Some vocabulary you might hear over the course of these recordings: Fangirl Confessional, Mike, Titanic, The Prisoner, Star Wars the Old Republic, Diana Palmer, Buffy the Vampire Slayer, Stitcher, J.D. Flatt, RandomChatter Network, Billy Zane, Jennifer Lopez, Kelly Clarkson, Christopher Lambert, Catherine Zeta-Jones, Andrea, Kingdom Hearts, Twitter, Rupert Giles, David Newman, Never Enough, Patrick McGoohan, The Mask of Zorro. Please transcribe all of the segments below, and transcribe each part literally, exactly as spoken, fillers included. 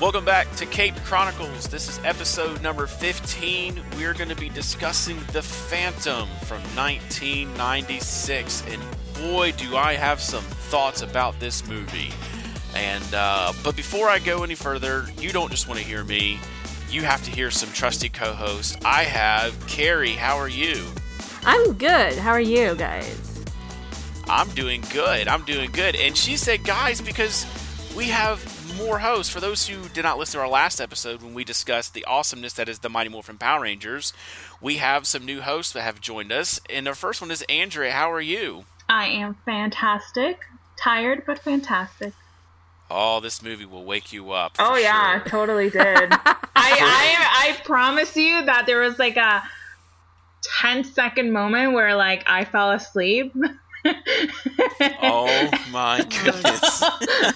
Welcome back to Caped Chronicles. This is episode number fifteen. We're going to be discussing The Phantom from nineteen ninety-six. And boy, do I have some thoughts about this movie. And uh, but before I go any further, you don't just want to hear me. You have to hear some trusty co-hosts. I have Carrie. How are you? I'm good. How are you guys? I'm doing good. I'm doing good. And she said guys because we have more hosts. For those who did not listen to our last episode when we discussed the awesomeness that is the Mighty Morphin Power Rangers, we have some new hosts that have joined us. And the first one is Andrea. How are you? I am fantastic. Tired, but fantastic. Oh, this movie will wake you up. Oh, yeah, sure. Totally did. I, I I promise you that there was like a ten second moment where like I fell asleep. Oh, my goodness. Oh,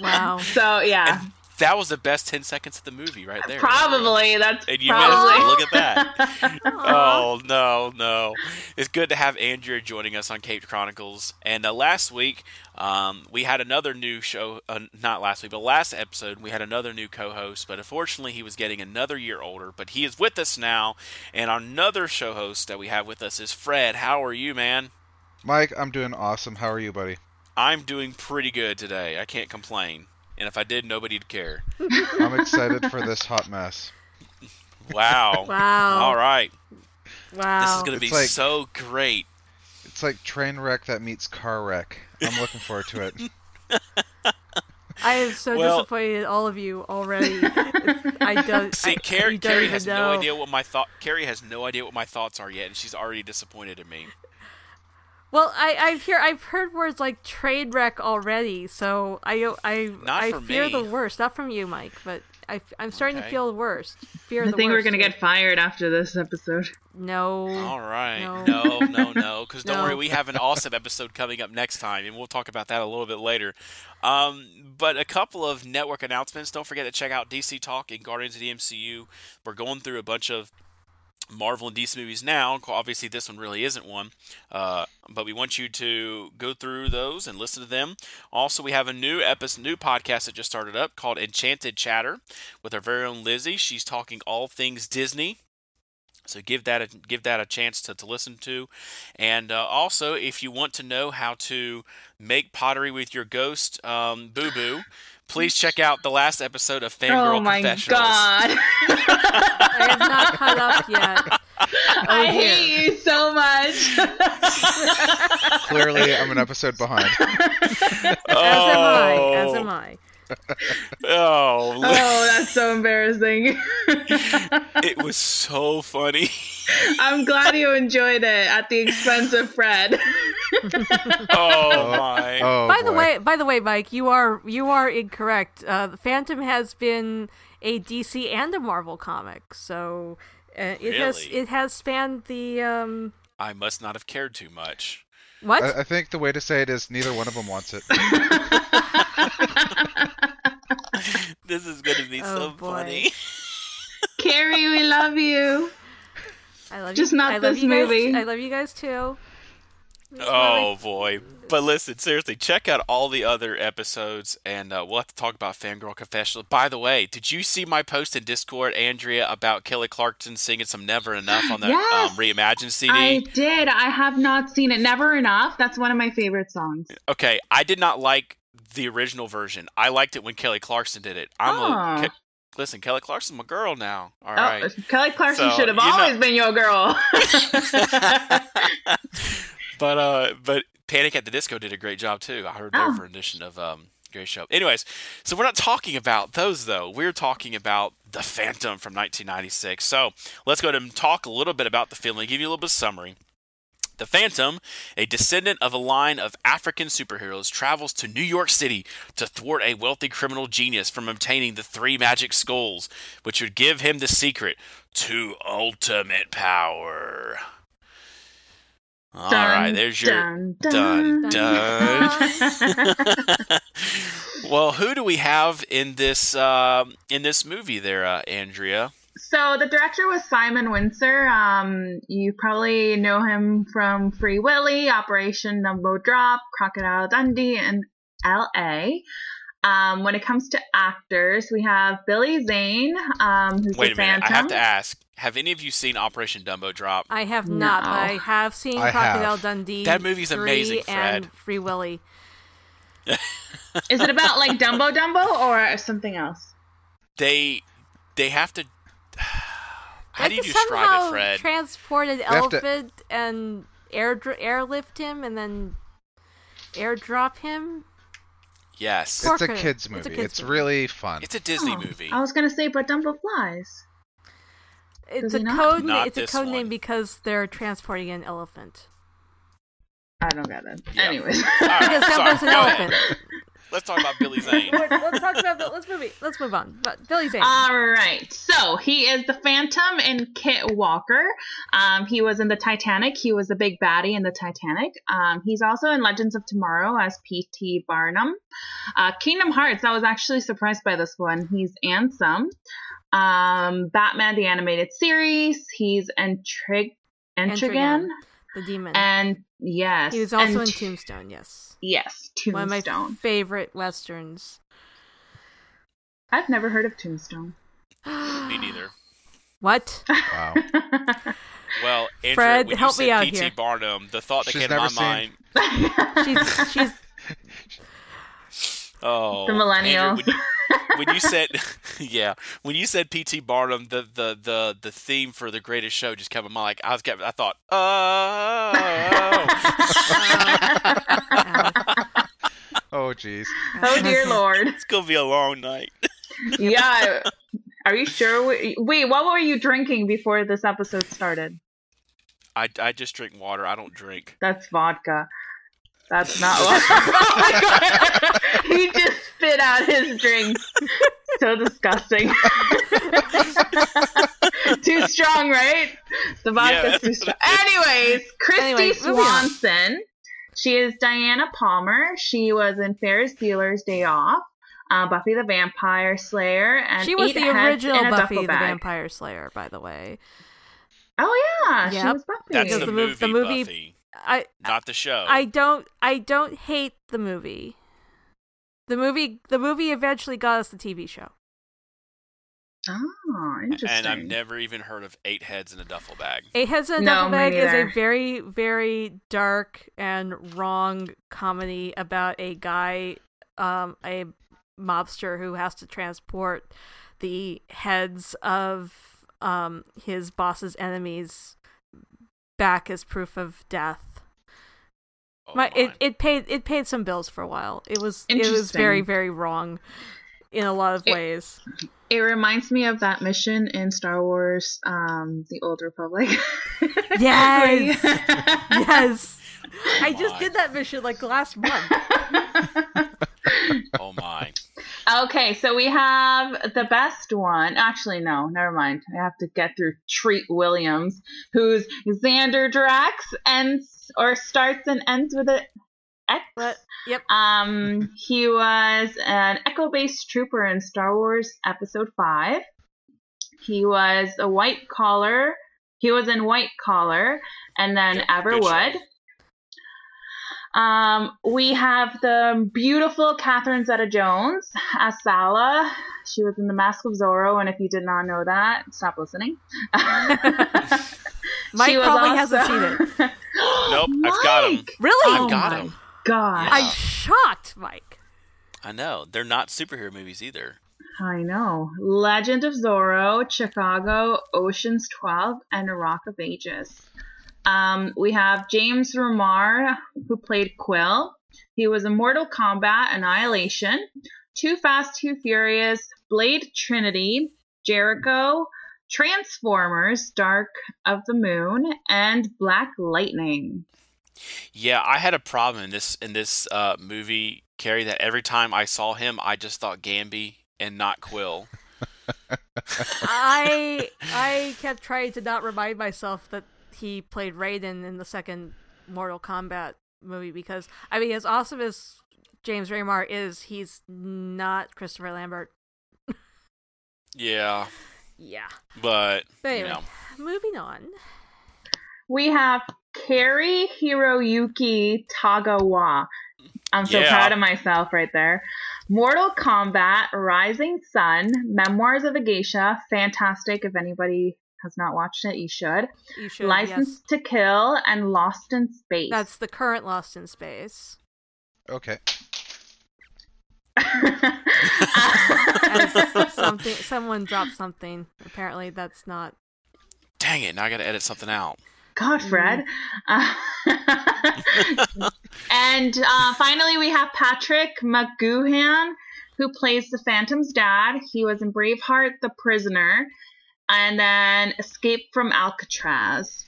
wow. So, yeah. And that was the best ten seconds of the movie right there. Probably. That's and you probably. Missed, look at that. Oh, no, no. It's good to have Andrea joining us on Caped Chronicles. And uh, last week, um, we had another new show. Uh, not last week, but last episode, we had another new co-host. But unfortunately, he was getting another year older. But he is with us now. And another show host that we have with us is Fred. How are you, man? Mike, I'm doing awesome. How are you, buddy? I'm doing pretty good today. I can't complain. And if I did, nobody'd care. I'm excited for this hot mess. Wow. Wow. All right. Wow. This is going to be like, so great. It's like train wreck that meets car wreck. I'm looking forward to it. I am so well, disappointed in all of you already. It's, I don't see. I, Car- you don't Carrie has know. no idea what my thought. Carrie has no idea what my thoughts are yet, and she's already disappointed in me. Well, I, I've hear I've heard words like train wreck already, so I I Not I fear me. the worst. Not from you, Mike, but I I'm starting okay. to feel the worst. Fear I the think worst. We're gonna get fired after this episode. No. All right. No, no, no. no. Because no. Don't worry, we have an awesome episode coming up next time, and we'll talk about that a little bit later. Um, but a couple of network announcements. Don't forget to check out D C Talk and Guardians of the M C U. We're going through a bunch of Marvel and D C movies now. Obviously this one really isn't one, uh, but we want you to go through those and listen to them. Also, we have a new episode, new podcast that just started up called Enchanted Chatter with our very own Lizzie. She's talking all things Disney. So give that a, give that a chance to, to listen to. And uh, also, if you want to know how to make pottery with your ghost, um, Boo-Boo, please check out the last episode of Fangirl Confessionals. Oh my Confessionals. God. I have not caught up yet. Oh, I dear. hate you so much. Clearly, I'm an episode behind. Oh. As am I. As am I. Oh, oh, that's so embarrassing. It was so funny. I'm glad you enjoyed it at the expense of Fred. Oh my! Oh, by boy. the way, by the way, Mike, you are you are incorrect. Uh, the Phantom has been a D C and a Marvel comic, so uh, it really? has it has spanned the. Um... I must not have cared too much. What? I, I think the way to say it is neither one of them wants it. This is going to be oh, so boy. funny. Carrie, we love you. I love you. Just not I this movie. Guys, I love you guys too. This oh movie. boy. But listen, seriously, check out all the other episodes, and uh, we'll have to talk about Fangirl Confessional. By the way, did you see my post in Discord, Andrea, about Kelly Clarkson singing some Never Enough on the yes, um, Reimagined C D? I did. I have not seen it. Never Enough. That's one of my favorite songs. Okay. I did not like the original version. I liked it when Kelly Clarkson did it. I'm oh. a, Ke- listen, Kelly Clarkson's my girl now. All oh, right. Kelly Clarkson so, should have always know. been your girl. but uh, but Panic at the Disco did a great job too. I heard their oh. rendition of um, Great Show. Anyways, so we're not talking about those though. We're talking about The Phantom from nineteen ninety-six. So let's go ahead and talk a little bit about the film and give you a little bit of summary. The Phantom, a descendant of a line of African superheroes, travels to New York City to thwart a wealthy criminal genius from obtaining the three magic skulls, which would give him the secret to ultimate power. All dun, right, there's your dun, dun, dun. dun. dun. Well, who do we have in this uh, in this movie there, uh, Andrea? So the director was Simon Winsor. Um, you probably know him from Free Willy, Operation Dumbo Drop, Crocodile Dundee, and L A. Um, when it comes to actors, we have Billy Zane, um, who's Wait the Phantom. Wait a minute, I have to ask, have any of you seen Operation Dumbo Drop? I have no. not, but I have seen I Crocodile have. Dundee. That movie's amazing, Fred. And Free Willy. Is it about, like, Dumbo Dumbo or something else? They they have to... How do you describe it, Fred? Transported elephant to... and air airlift him and then airdrop him. Yes. It's a kids movie. It's, kids it's movie. really fun. It's a Disney oh, movie. I was going to say, but Dumbo flies. It's a, code na- it's a code one. name because they're transporting an elephant. I don't get it. Yep. Anyways. Right, because Dumbo's an elephant. Let's talk about Billy Zane. let's talk about the, let's move let's move on. But Billy Zane. All right. So he is the Phantom in Kit Walker. Um, he was in the Titanic. He was the big baddie in the Titanic. Um, he's also in Legends of Tomorrow as P T. Barnum. Uh, Kingdom Hearts. I was actually surprised by this one. He's Ansem. Um, Batman the Animated Series. He's Entrig Entrigan. The demon. And yes. He was also and, in Tombstone, yes. Yes, Tombstone. One of my favorite westerns. I've never heard of Tombstone. Me neither. What? Wow. Well, Andrew, Fred, when help you said me out P T. Here. Barnum, the thought that she's came to my seen... mind. she's, she's... Oh, the millennial. Andrew, when, you, when you said, yeah, when you said P T. Barnum, the, the, the, the theme for The Greatest Show just came to my mind. Like, I was, kept, I thought, oh. Oh, jeez. Oh, dear Lord. It's going to be a long night. Yeah. Are you sure? We, wait, what were you drinking before this episode started? I, I just drink water. I don't drink. That's vodka. That's not water. Oh, my God. He just spit out his drink. So disgusting. Too strong, right? The vodka's yeah, too strong. Anyways, Christy anyway, Swanson. She is Diana Palmer. She was in Ferris Bueller's Day Off, uh, Buffy the Vampire Slayer, and she was Eight the original Buffy the Vampire Slayer, by the way. Oh yeah, yep. She was Buffy. That's the, the movie. The movie Buffy. I, not the show. I don't. I don't hate the movie. The movie. The movie eventually got us the T V show. Oh, interesting. And I've never even heard of Eight Heads in a Duffel Bag. Eight Heads in a no, Duffel Bag is a very, very dark and wrong comedy about a guy, um, a mobster who has to transport the heads of um, his boss's enemies back as proof of death. Oh, My, it, it paid it paid some bills for a while. It was it was very, very wrong in a lot of it, ways. It reminds me of that mission in Star Wars, um, The Old Republic. Yes! Yes! Oh I my. just did that mission like last month. Oh my. Okay, so we have the best one. Actually, no, never mind. I have to get through Treat Williams, who's Xander Drax, ends or starts and ends with it. X. But, yep. Um, he was an Echo-based trooper in Star Wars Episode Five. He was a White Collar. He was in White Collar, and then yep, Everwood. Um, we have the beautiful Catherine Zeta-Jones as Sala. She was in The Mask of Zorro, and if you did not know that, stop listening. Mike she probably also... hasn't seen it. Nope, Mike! I've got him. Really? I've got oh him. God. Yeah. I'm shocked, Mike. I know. They're not superhero movies either. I know. Legend of Zorro, Chicago, Ocean's twelve, and Rock of Ages. Um, we have James Remar, who played Quill. He was in Mortal Kombat, Annihilation, Too Fast, Too Furious, Blade Trinity, Jericho, Transformers, Dark of the Moon, and Black Lightning. Yeah, I had a problem in this in this uh, movie, Carrie, that every time I saw him, I just thought Gamby and not Quill. I I kept trying to not remind myself that he played Raiden in the second Mortal Kombat movie because, I mean, as awesome as James Remar is, he's not Christopher Lambert. Yeah. Yeah. But, but anyway, you know. Moving on. We have... Kari Hiroyuki Tagawa. I'm so yeah. proud of myself right there. Mortal Kombat, Rising Sun, Memoirs of a Geisha, fantastic. If anybody has not watched it, you should. You should. License yes. to Kill and Lost in Space. That's the current Lost in Space. Okay. uh, something, someone dropped something. Apparently, that's not. Dang it! Now I got to edit something out. God, Fred. Mm-hmm. Uh, and uh, finally, we have Patrick McGoohan, who plays the Phantom's dad. He was in Braveheart, The Prisoner, and then Escape from Alcatraz.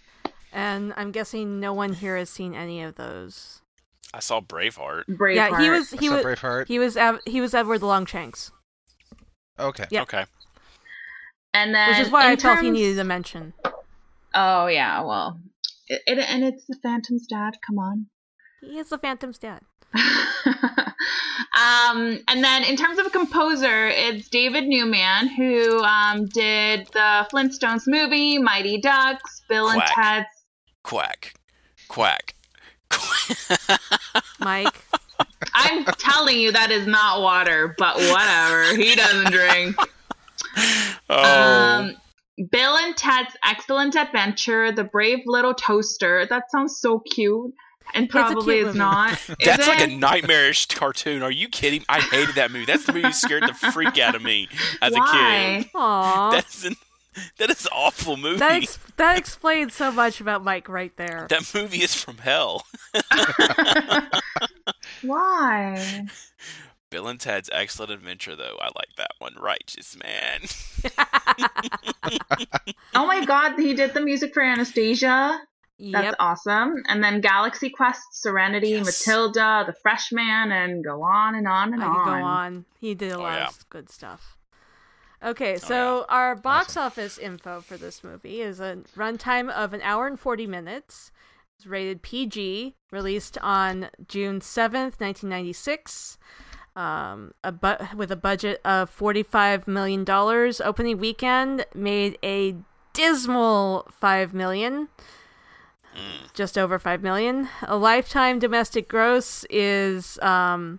And I'm guessing no one here has seen any of those. I saw Braveheart. Braveheart. Yeah, he was. He was. Braveheart. He was. Ab- he was Edward the Longshanks. Okay. Yeah. Okay. And then, which is why I terms... felt he needed a mention. Oh, yeah, well, it, it, and it's the Phantom's dad, come on. He is the Phantom's dad. um, and then in terms of a composer, it's David Newman, who um, did the Flintstones movie, Mighty Ducks, Bill Quack. And Ted's... Quack. Quack. Quack. Mike? I'm telling you that is not water, but whatever. He doesn't drink. Oh. Um... Bill and Ted's Excellent Adventure, The Brave Little Toaster. That sounds so cute, and probably is not. That's like a nightmarish cartoon. Are you kidding? I hated that movie. That's the movie that scared the freak out of me as Why? a kid. Aww. That's an, that is an awful movie. That, ex- that explains so much about Mike right there. That movie is from hell. Why? Bill and Ted's Excellent Adventure, though. I like that one. Righteous Man. Oh my god, he did the music for Anastasia. Yep. That's awesome. And then Galaxy Quest, Serenity, yes. Matilda, The Freshman, and go on and on and I on. Go on. He did a lot oh, yeah. of good stuff. Okay, so oh, yeah. our box awesome. office info for this movie is a runtime of an hour and forty minutes. It's rated P G, released on June seventh, nineteen ninety-six. Um, a bu- with a budget of forty-five million dollars, opening weekend made a dismal five million dollars, just over five million dollars. A lifetime domestic gross is, um,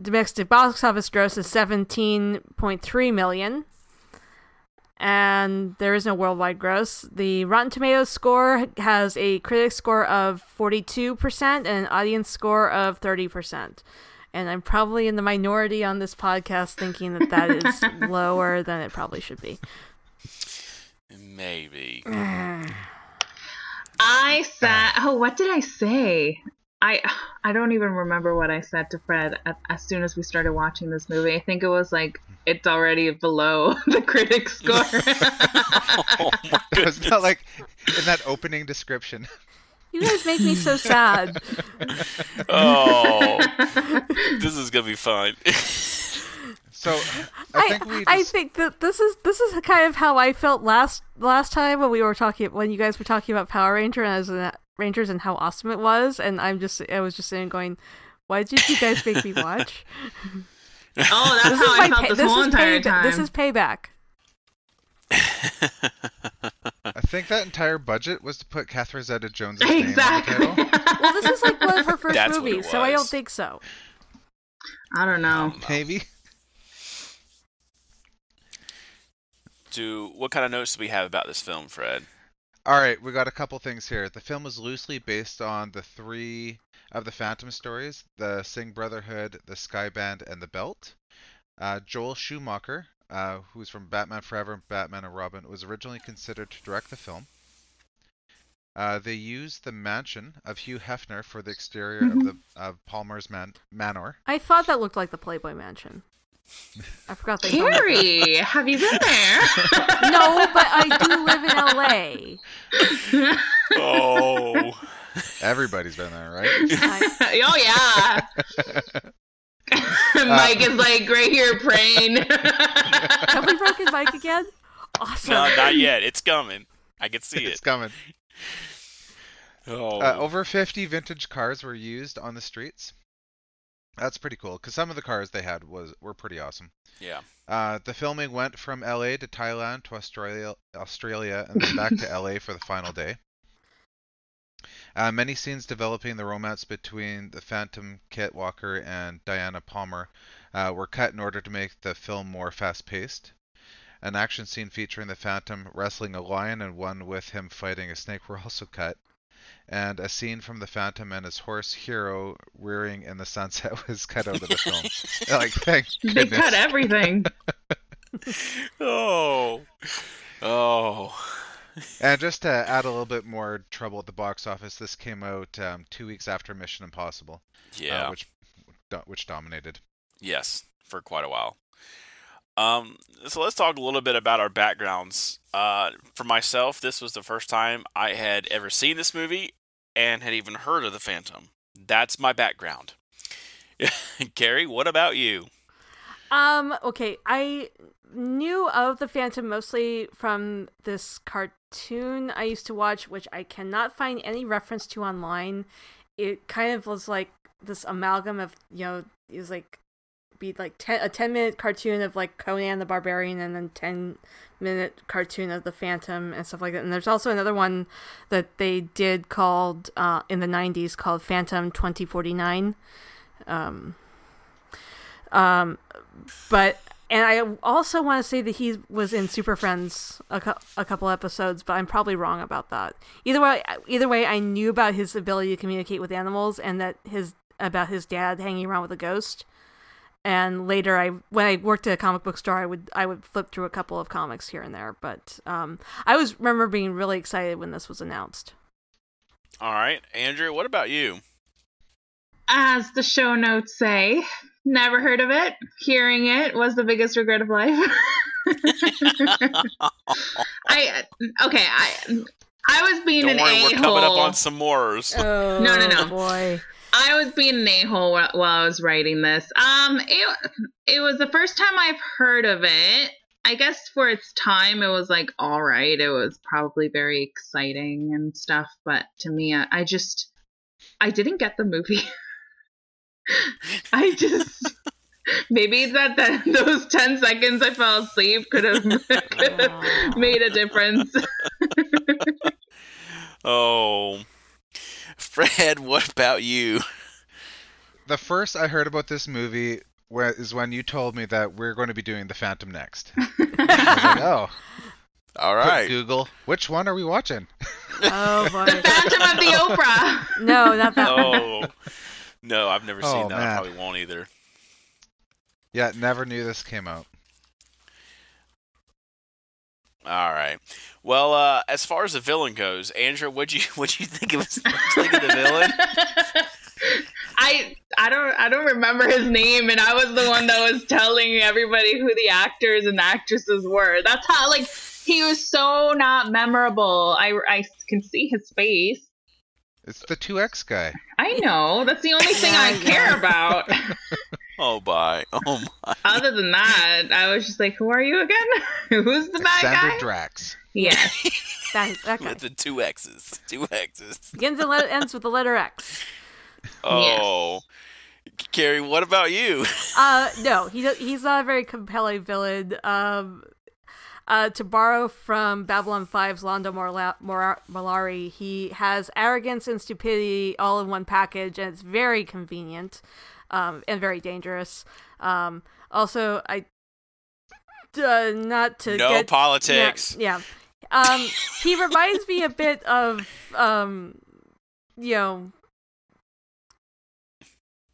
domestic box office gross is seventeen point three million dollars, and there is no worldwide gross. The Rotten Tomatoes score has a critic score of forty-two percent and an audience score of thirty percent. And I'm probably in the minority on this podcast thinking that that is lower than it probably should be. Maybe. I said, oh, what did I say? I I don't even remember what I said to Fred as soon as we started watching this movie. I think it was like, it's already below the critic score. Oh my goodness. It's not like in that opening description. You guys make me so sad. Oh, this is gonna be fun. So I think I, we just... I think that this is this is kind of how I felt last last time when we were talking when you guys were talking about Power Ranger and I was in, Rangers and how awesome it was, and I'm just I was just sitting going, why did you guys make me watch? Oh, that's how I felt pay- this whole entire pay- time. This is payback. I think that entire budget was to put Catherine Zeta-Jones' name exactly. on the title. Well, this is like one of her first That's movies, so I don't think so. I don't know. I don't know. Maybe. Do what kind of notes do we have about this film, Fred? All right, we got a couple things here. The film was loosely based on the three of the Phantom stories: the Singh Brotherhood, the Sky Band, and the Belt. Uh, Joel Schumacher, Uh, who's from Batman Forever and Batman and Robin, was originally considered to direct the film. Uh, they used the mansion of Hugh Hefner for the exterior mm-hmm. of the of Palmer's man- manor. I thought that looked like the Playboy Mansion. I forgot they Carrie, have you been there? No, but I do live in L A. Oh. Everybody's been there, right? I- oh, yeah. Mike um, is like right here praying. Have we broken Mike again? Awesome. No, not yet. It's coming. I can see it. It's coming. Oh. Uh, over fifty vintage cars were used on the streets. That's pretty cool because some of the cars they had was were pretty awesome. Yeah. Uh, the filming went from L A to Thailand to Australia, Australia, and then back to L A for the final day. Uh, many scenes developing the romance between the Phantom, Kit Walker, and Diana Palmer uh, were cut in order to make the film more fast-paced. An action scene featuring the Phantom wrestling a lion and one with him fighting a snake were also cut. And a scene from the Phantom and his horse Hero rearing in the sunset was cut out of the film. Like, thank goodness. They cut everything. oh, oh. And just to add a little bit more trouble at the box office, this came out um, two weeks after Mission Impossible. Yeah, uh, which which dominated. Yes, for quite a while. Um, so let's talk a little bit about our backgrounds. Uh, for myself, this was the first time I had ever seen this movie and had even heard of the Phantom. That's my background. Carrie, what about you? Um. Okay, I knew of the Phantom mostly from this cartoon I used to watch, which I cannot find any reference to online. It kind of was like this amalgam of, you know, it was like be like ten, a ten minute cartoon of like Conan the Barbarian and then ten minute cartoon of the Phantom and stuff like that. And there's also another one that they did called uh, in the nineties called Phantom twenty forty-nine. Um Um, but, and I also want to say that he was in Super Friends a, cu- a couple episodes, but I'm probably wrong about that. Either way, either way, I knew about his ability to communicate with animals and that his, about his dad hanging around with a ghost. And later I, when I worked at a comic book store, I would, I would flip through a couple of comics here and there, but, um, I was remember being really excited when this was announced. All right, Andrew, what about you? As the show notes say, never heard of it. Hearing it was the biggest regret of life. I okay. I I was being Don't an worry, a-hole. We're coming up on some mores. Oh, no, no, no, boy. I was being an a-hole while, while I was writing this. Um, it it was the first time I've heard of it. I guess for its time, it was like all right. It was probably very exciting and stuff, but to me, I, I just I didn't get the movie. I just maybe that, that those ten seconds I fell asleep could have, could have made a difference. Oh, Fred, what about you? The first I heard about this movie is when you told me that we're going to be doing The Phantom next. I was like, oh, all right. Put Google, which one are we watching? Oh boy, The Phantom of the Opera. No, not that oh. one. No, I've never oh, seen that. Man. I probably won't either. Yeah, never knew this came out. All right. Well, uh, as far as the villain goes, Andrew, what'd you what'd you think of, think of the villain? I I don't I don't remember his name, and I was the one that was telling everybody who the actors and actresses were. That's how like he was so not memorable. I I can see his face. It's the two X guy. I know. That's the only thing I care about. Oh, bye. Oh, my. Other than that, I was just like, who are you again? Who's the bad Xander guy? Xander Drax. Yeah. that, that guy. With the two X's. Two X's. Begins and let, ends with the letter X. Oh. Yes. Carrie, what about you? uh, No, he, he's not a very compelling villain. Um... Uh, to borrow from Babylon five's Lando Morla- Mor- Malari, he has arrogance and stupidity all in one package, and it's very convenient um, and very dangerous. Um, also, I uh, not to no get, politics. Yeah, yeah. Um, he reminds me a bit of um, you know.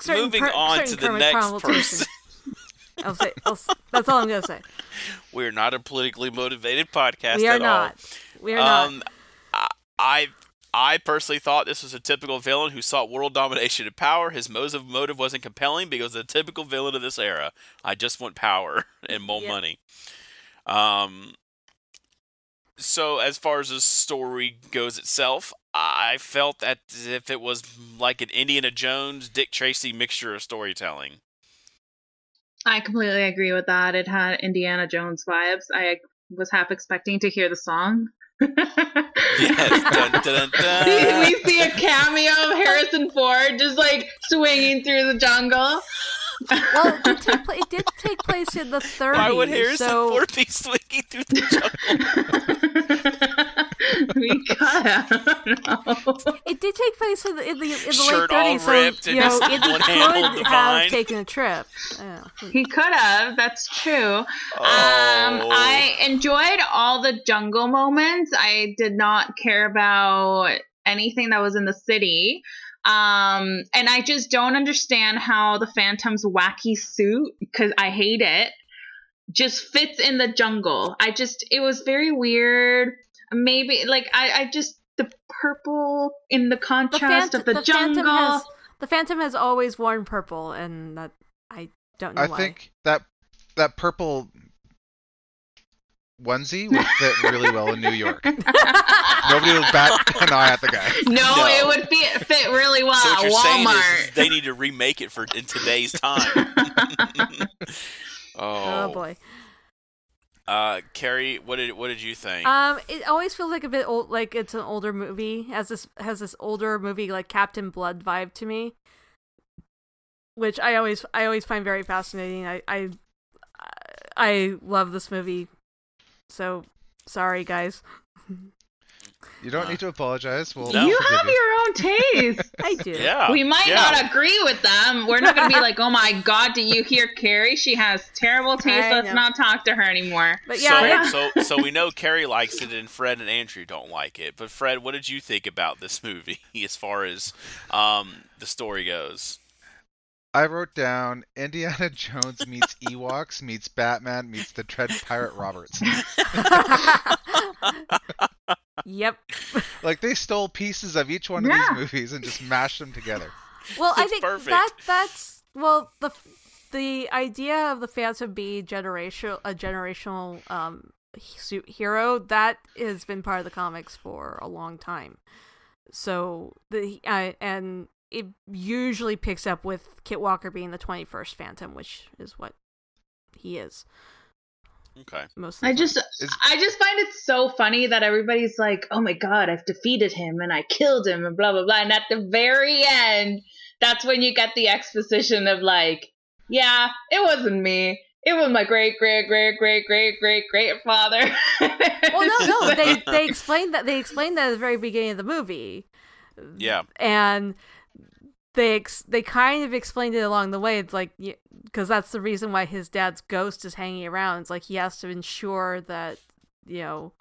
Moving per- on to the next person. I'll say, I'll, that's all I'm going to say. We're not a politically motivated podcast at all. We are not. All. We are um, not. I, I personally thought this was a typical villain who sought world domination and power. His motive wasn't compelling because the typical villain of this era. I just want power and more yeah. money. Um. So as far as the story goes itself, I felt that if it was like an Indiana Jones, Dick Tracy mixture of storytelling. I completely agree with that. It had Indiana Jones vibes. I was half expecting to hear the song. Yes. Dun, dun, dun. We, we see a cameo of Harrison Ford just like swinging through the jungle. Well, it did, pla- it did take place in the thirties. Why would Harrison so... Ford be swinging through the jungle? maybe. God, I don't know. It did take place in the, in the, in the Shirt late thirties, so you know, it could have taken a trip. Yeah. He could have. That's true. Oh. Um, I enjoyed all the jungle moments. I did not care about anything that was in the city. Um, and I just don't understand how the Phantom's wacky suit, because I hate it, just fits in the jungle. I just, it was very weird. Maybe, like, I, I just, the purple in the contrast the Phant- of the, the jungle. Phantom has, the Phantom has always worn purple, and that, I don't know I why. I think that, that purple onesie would fit really well in New York. Nobody would bat an eye at the guy. No, no. It would be, fit really well so at Walmart. What you're saying is they need to remake it for in today's time. Oh. Oh boy. Uh, Carrie, what did what did you think? Um, it always feels like a bit old, like it's an older movie. Has this has this older movie like Captain Blood vibe to me, which I always I always find very fascinating. I I, I love this movie. So sorry, guys. You don't uh, need to apologize. We'll no. You have your own taste. I do. Yeah, we might yeah. not agree with them. We're not going to be like, oh my God, do you hear Carrie? She has terrible taste. I Let's know. not talk to her anymore. But yeah, so, yeah. so so we know Carrie likes it and Fred and Andrew don't like it. But Fred, what did you think about this movie as far as um, the story goes? I wrote down Indiana Jones meets Ewoks meets Batman meets the Dread Pirate Roberts. Yep. Like they stole pieces of each one of yeah. these movies and just mashed them together. Well, it's I think perfect. that that's well the the idea of the Phantom being generational a generational um hero that has been part of the comics for a long time. So the uh, and it usually picks up with Kit Walker being the twenty-first Phantom, which is what he is. Okay. Mostly. I just is- I just find it so funny that everybody's like, oh my God, I've defeated him and I killed him and blah, blah, blah. And at the very end, that's when you get the exposition of like, yeah, it wasn't me. It was my great, great, great, great, great, great, great father. Well, no, no, they, they explained that. They explained that at the very beginning of the movie. Yeah. And they ex- they kind of explained it along the way. It's like, because that's the reason why his dad's ghost is hanging around. It's like he has to ensure that, you know,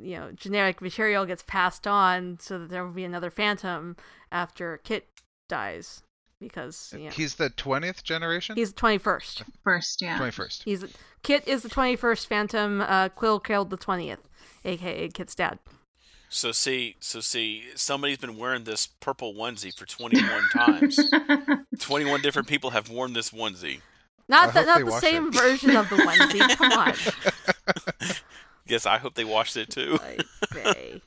you know, generic material gets passed on so that there will be another Phantom after Kit dies. Because, you know, he's the twentieth generation? He's the twenty-first. First, yeah. twenty-first. He's Kit is the twenty-first Phantom. Uh, Quill killed the twentieth, a k a. Kit's dad. So see, so see, somebody's been wearing this purple onesie for twenty-one times. twenty-one different people have worn this onesie. Not the, not the same it. version of the onesie. Come on. Yes, I hope they washed it too. Okay.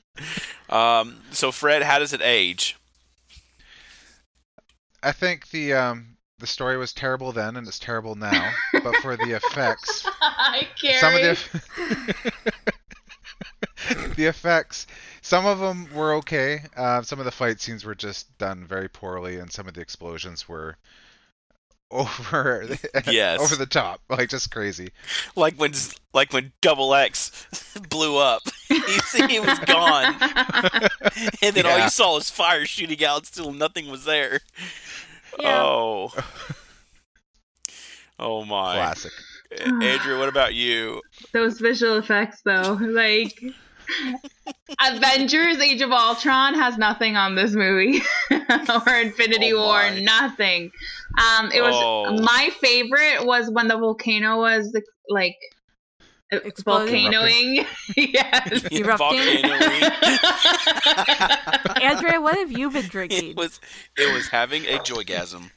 um, so Fred, how does it age? I think the um, the story was terrible then, and it's terrible now. But for the effects, I carry. Some of the. The effects, some of them were okay. Uh, some of the fight scenes were just done very poorly, and some of the explosions were over yes. over the top, like just crazy. Like when, like when Double X blew up, he was gone, and then yeah. all you saw was fire shooting out. Still, nothing was there. Yeah. Oh, oh my! Classic. Andrew, what about you? Those visual effects, though, like. Avengers Age of Ultron has nothing on this movie. Or Infinity oh War, nothing. Um, it was oh. my favorite was when the volcano was like Exploding. volcanoing. Yes. Erupting. Volcanoing. Andrea, what have you been drinking? It was it was having a joygasm.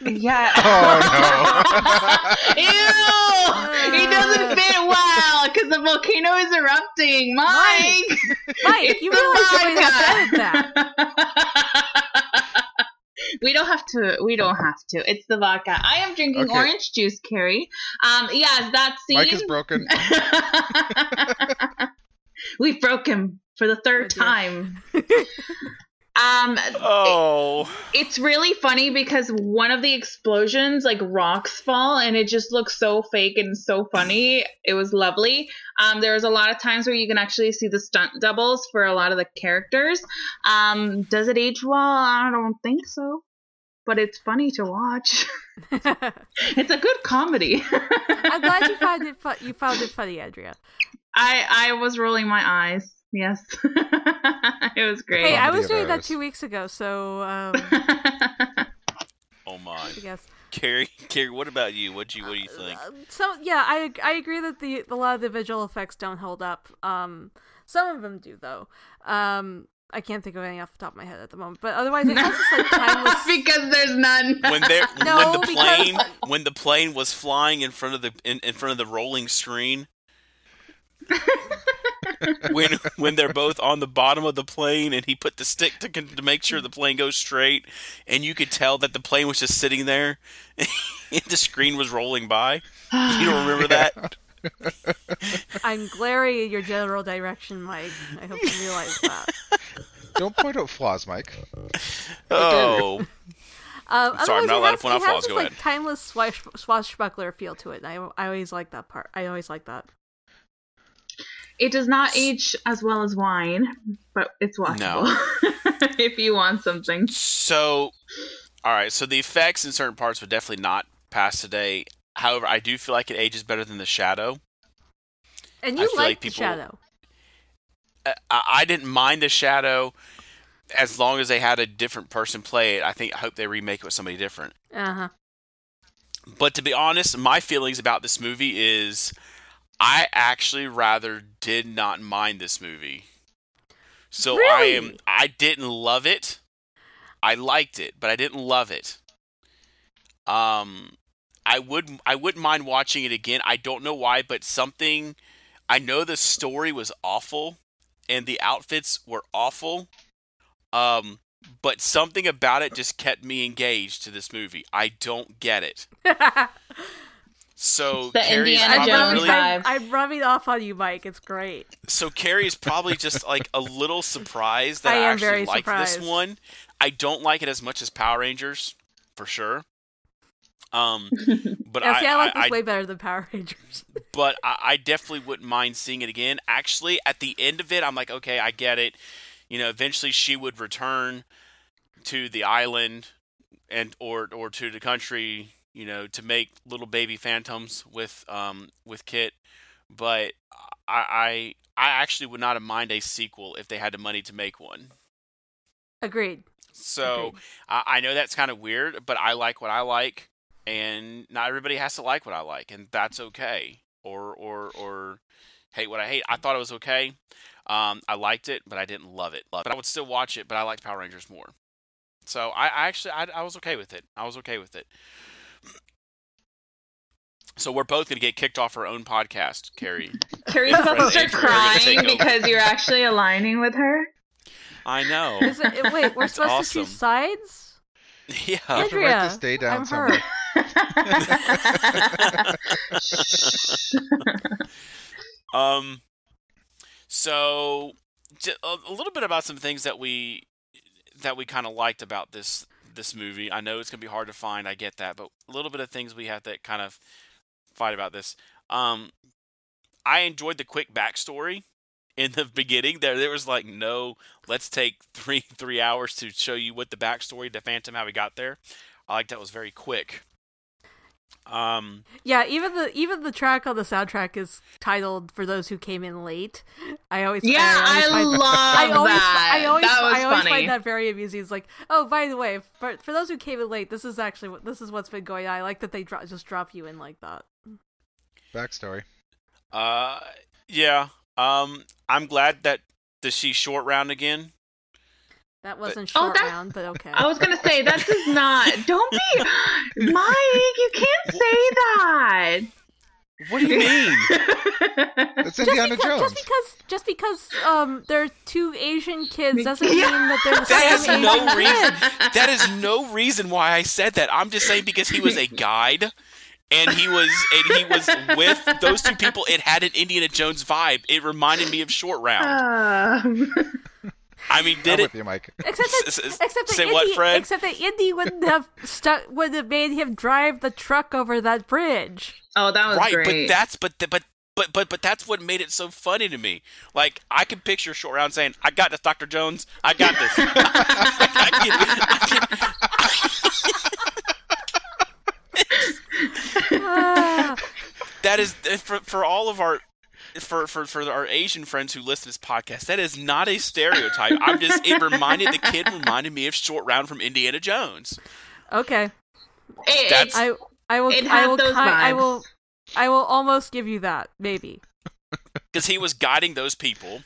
Yeah. Oh no. Ew! It doesn't fit well because the volcano is erupting. Mike, Mike, Mike you realize the way that that. We don't have to. We don't have to. It's the vodka. I am drinking okay. orange juice, Carrie. Um, yes, that scene. Mike is broken. We broke him for the third oh, time. Um, oh, it, it's really funny because one of the explosions, like, rocks fall and it just looks so fake and so funny. It was lovely. Um, there was a lot of times where you can actually see the stunt doubles for a lot of the characters. Um, does it age well? I don't think so, but it's funny to watch. It's a good comedy. I'm glad you found it. Fu- you found it funny, Andrea. I I was rolling my eyes. Yes. It was great. Hey, I was doing that two weeks ago, so um oh my. Yes. Carrie, Carrie, what about you? What do you what do you think? Uh, so yeah, I I agree that the a lot of the visual effects don't hold up. Um some of them do though. Um I can't think of any off the top of my head at the moment, but otherwise it's just like timeless. Because there's none. When there no, when the plane because... when the plane was flying in front of the in, in front of the rolling screen. when when they're both on the bottom of the plane and he put the stick to to make sure the plane goes straight, and you could tell that the plane was just sitting there and the screen was rolling by. You don't remember that? I'm glaring at your general direction, Mike. I hope you realize that. Don't point out flaws, Mike. Oh. Um, Sorry, I'm not allowed to point out flaws. It has this, like, ahead. Timeless swash, swashbuckler feel to it, and I, I always like that part. I always like that. It does not age as well as wine, but it's watchable. No. If you want something. So, all right. So the effects in certain parts would definitely not pass today. However, I do feel like it ages better than The Shadow. And you I feel like, like people, The Shadow. I, I didn't mind The Shadow as long as they had a different person play it. I think I hope they remake it with somebody different. Uh-huh. But to be honest, my feelings about this movie is... I actually rather did not mind this movie. So really? I am I didn't love it. I liked it, but I didn't love it. Um I would I wouldn't mind watching it again. I don't know why, but something I know the story was awful and the outfits were awful. Um But something about it just kept me engaged to this movie. I don't get it. So the Carrie's Indiana Jones really, I'm, I'm rubbing off on you, Mike. It's great. So Carrie is probably just like a little surprised that I, I actually like this one. I don't like it as much as Power Rangers, for sure. Um, but yeah, I, see, I like I, this I, way better than Power Rangers. But I, I definitely wouldn't mind seeing it again. Actually, at the end of it, I'm like, okay, I get it. You know, eventually she would return to the island and or or to the country. You know, to make little baby phantoms with um with Kit, but I, I I actually would not have mind a sequel if they had the money to make one. Agreed. So Agreed. I, I know that's kind of weird, but I like what I like, and not everybody has to like what I like, and that's okay. Or or or hate what I hate. I thought it was okay. Um, I liked it, but I didn't love it. But I would still watch it. But I liked Power Rangers more. So I, I actually I, I was okay with it. I was okay with it. So we're both going to get kicked off our own podcast, Carrie. Carrie's about to start crying because you're actually aligning with her. I know. Is it, wait, we're it's supposed awesome. to choose sides? Yeah. Andrea, write this day down I'm somewhere. um. So a little bit about some things that we that we kind of liked about this this movie. I know it's going to be hard to find. I get that, but a little bit of things we have that kind of. Fight about this. Um, I enjoyed the quick backstory in the beginning. There, there was like no. Let's take three three hours to show you what the backstory to Phantom, how he got there. I like that was very quick. Um, yeah, even the even the track on the soundtrack is titled "For Those Who Came In Late." I always yeah, I, always I love that. I always, that. I always, that was I always funny. find that very amusing. It's like, oh, by the way, for for those who came in late, this is actually what this is what's been going on. I like that they dro- just drop you in like that. Backstory. Uh, yeah. Um, I'm glad that the she short round again. That wasn't but, short oh, round, but okay. I was gonna say that does not. Don't be, Mike. You can't say that. What do you mean? That's Indiana Jones. Just because, just because, um, they're two Asian kids doesn't mean that they're the that same is Asian no kid. Reason. That is no reason why I said that. I'm just saying because he was a guide. And he was, and he was with those two people. It had an Indiana Jones vibe. It reminded me of Short Round. Um. I mean, did I'm it? With you, Mike. Except that, S- except that say Indy, what, Fred? Except that Indy wouldn't have stuck, wouldn't have made him drive the truck over that bridge. Oh, that was right, great. Right, but that's but but but but but that's what made it so funny to me. Like, I can picture Short Round saying, "I got this, Doctor Jones. I got this." I can, I can. That is for for all of our. For, for for our Asian friends who listen to this podcast, that is not a stereotype. I'm just, it reminded, the kid reminded me of Short Round from Indiana Jones. Okay. It, That's, I, I will, it had I will, those vibes. I will, I will almost give you that, maybe. Because he was guiding those people.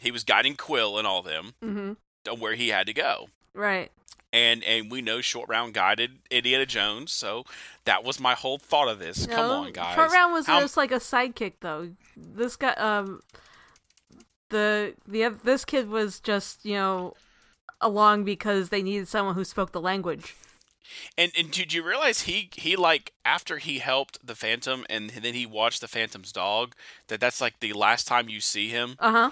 He was guiding Quill and all of them mm-hmm. to where he had to go. Right. And and we know Short Round guided Indiana Jones, so that was my whole thought of this. No, come on, guys. Short Round was How... just like a sidekick, though. This guy, um, the the this kid was just, you know, along because they needed someone who spoke the language. And and did you realize he he like after he helped the Phantom and then he watched the Phantom's dog, that that's like the last time you see him. Uh huh.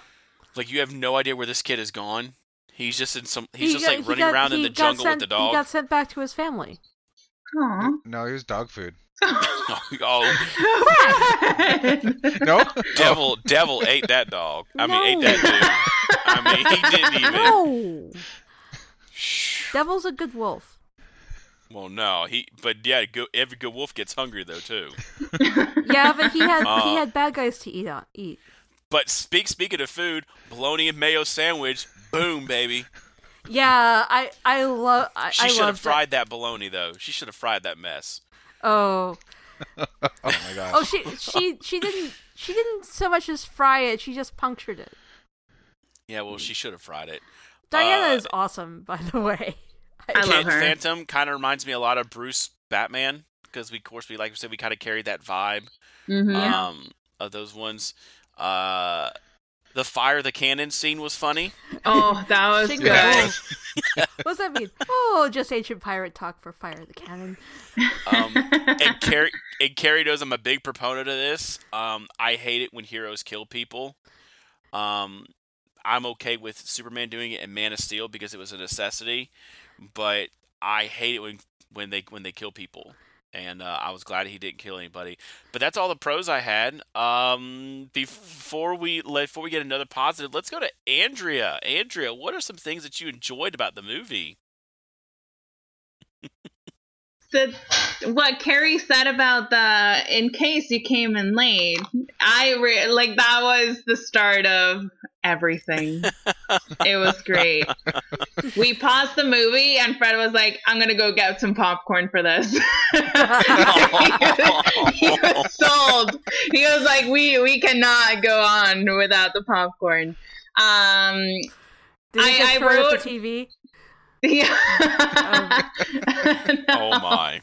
Like, you have no idea where this kid has gone. He's just in some. He's he just got, like running got, around in the jungle sent, with the dog. He got sent back to his family. Aww. No, he was dog food. oh, oh. no, devil, devil ate that dog. I no. mean, ate that dude. I mean, he didn't even. No. Devil's a good wolf. Well, no, he. But yeah, go, every good wolf gets hungry though too. yeah, but he had uh, he had bad guys to eat on eat. But speak speaking of food, bologna and mayo sandwich. Boom, baby. Yeah, I I love. I, she I should have fried it. that bologna though. She should have fried that mess. Oh. oh my god. Oh, she she she didn't she didn't so much as fry it. She just punctured it. Yeah, well, she should have fried it. Diana uh, is awesome, by the way. I love her. Phantom kind of reminds me a lot of Bruce Batman because we, of course, we like we said we kind of carry that vibe mm-hmm. um, of those ones. Uh, The fire the cannon scene was funny. Oh, that was good. Yeah. What's that mean? Oh, just ancient pirate talk for fire the cannon. Um, and Carrie, and Carrie knows I'm a big proponent of this. Um, I hate it when heroes kill people. Um, I'm okay with Superman doing it and Man of Steel because it was a necessity, but I hate it when when they when they kill people. And uh, I was glad he didn't kill anybody. But that's all the pros I had. Um, before we before we get another positive, let's go to Andrea. Andrea, what are some things that you enjoyed about the movie? the what Carrie said about the in case you came in late. I re- like that was the start of everything. It was great. We paused the movie and Fred was like, I'm gonna go get some popcorn for this. he, was, he was sold. He was like, we we cannot go on without the popcorn. um Did I, I wrote the T V. Yeah. um. no. Oh my.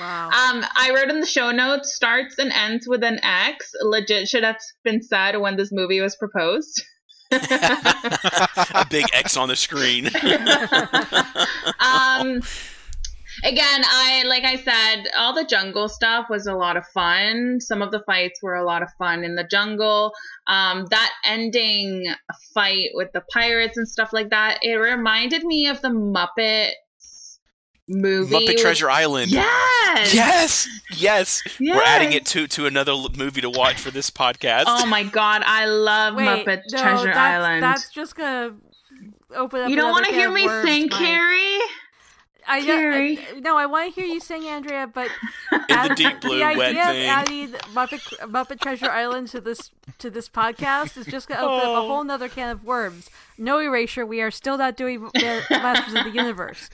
Wow. Um, I wrote in the show notes, starts and ends with an X. Legit should have been said when this movie was proposed. A big X on the screen. um, again, I like I said, all the jungle stuff was a lot of fun. Some of the fights were a lot of fun in the jungle. Um, that ending fight with the pirates and stuff like that, it reminded me of the Muppet. Movie Muppet with... Treasure Island. Yes! yes, yes, yes. We're adding it to to another movie to watch for this podcast. Oh my god, I love Wait, Muppet no, Treasure that's, Island. That's just gonna open up. You don't want to hear me words, sing, Mike. Carrie. I, Carrie. I, I, no, I want to hear you sing, Andrea. But in add, the deep blue, the idea wet of thing. Adding Muppet Muppet Treasure Island to this to this podcast is just gonna open oh. up a whole nother can of worms. No erasure. We are still not doing Masters of the Universe.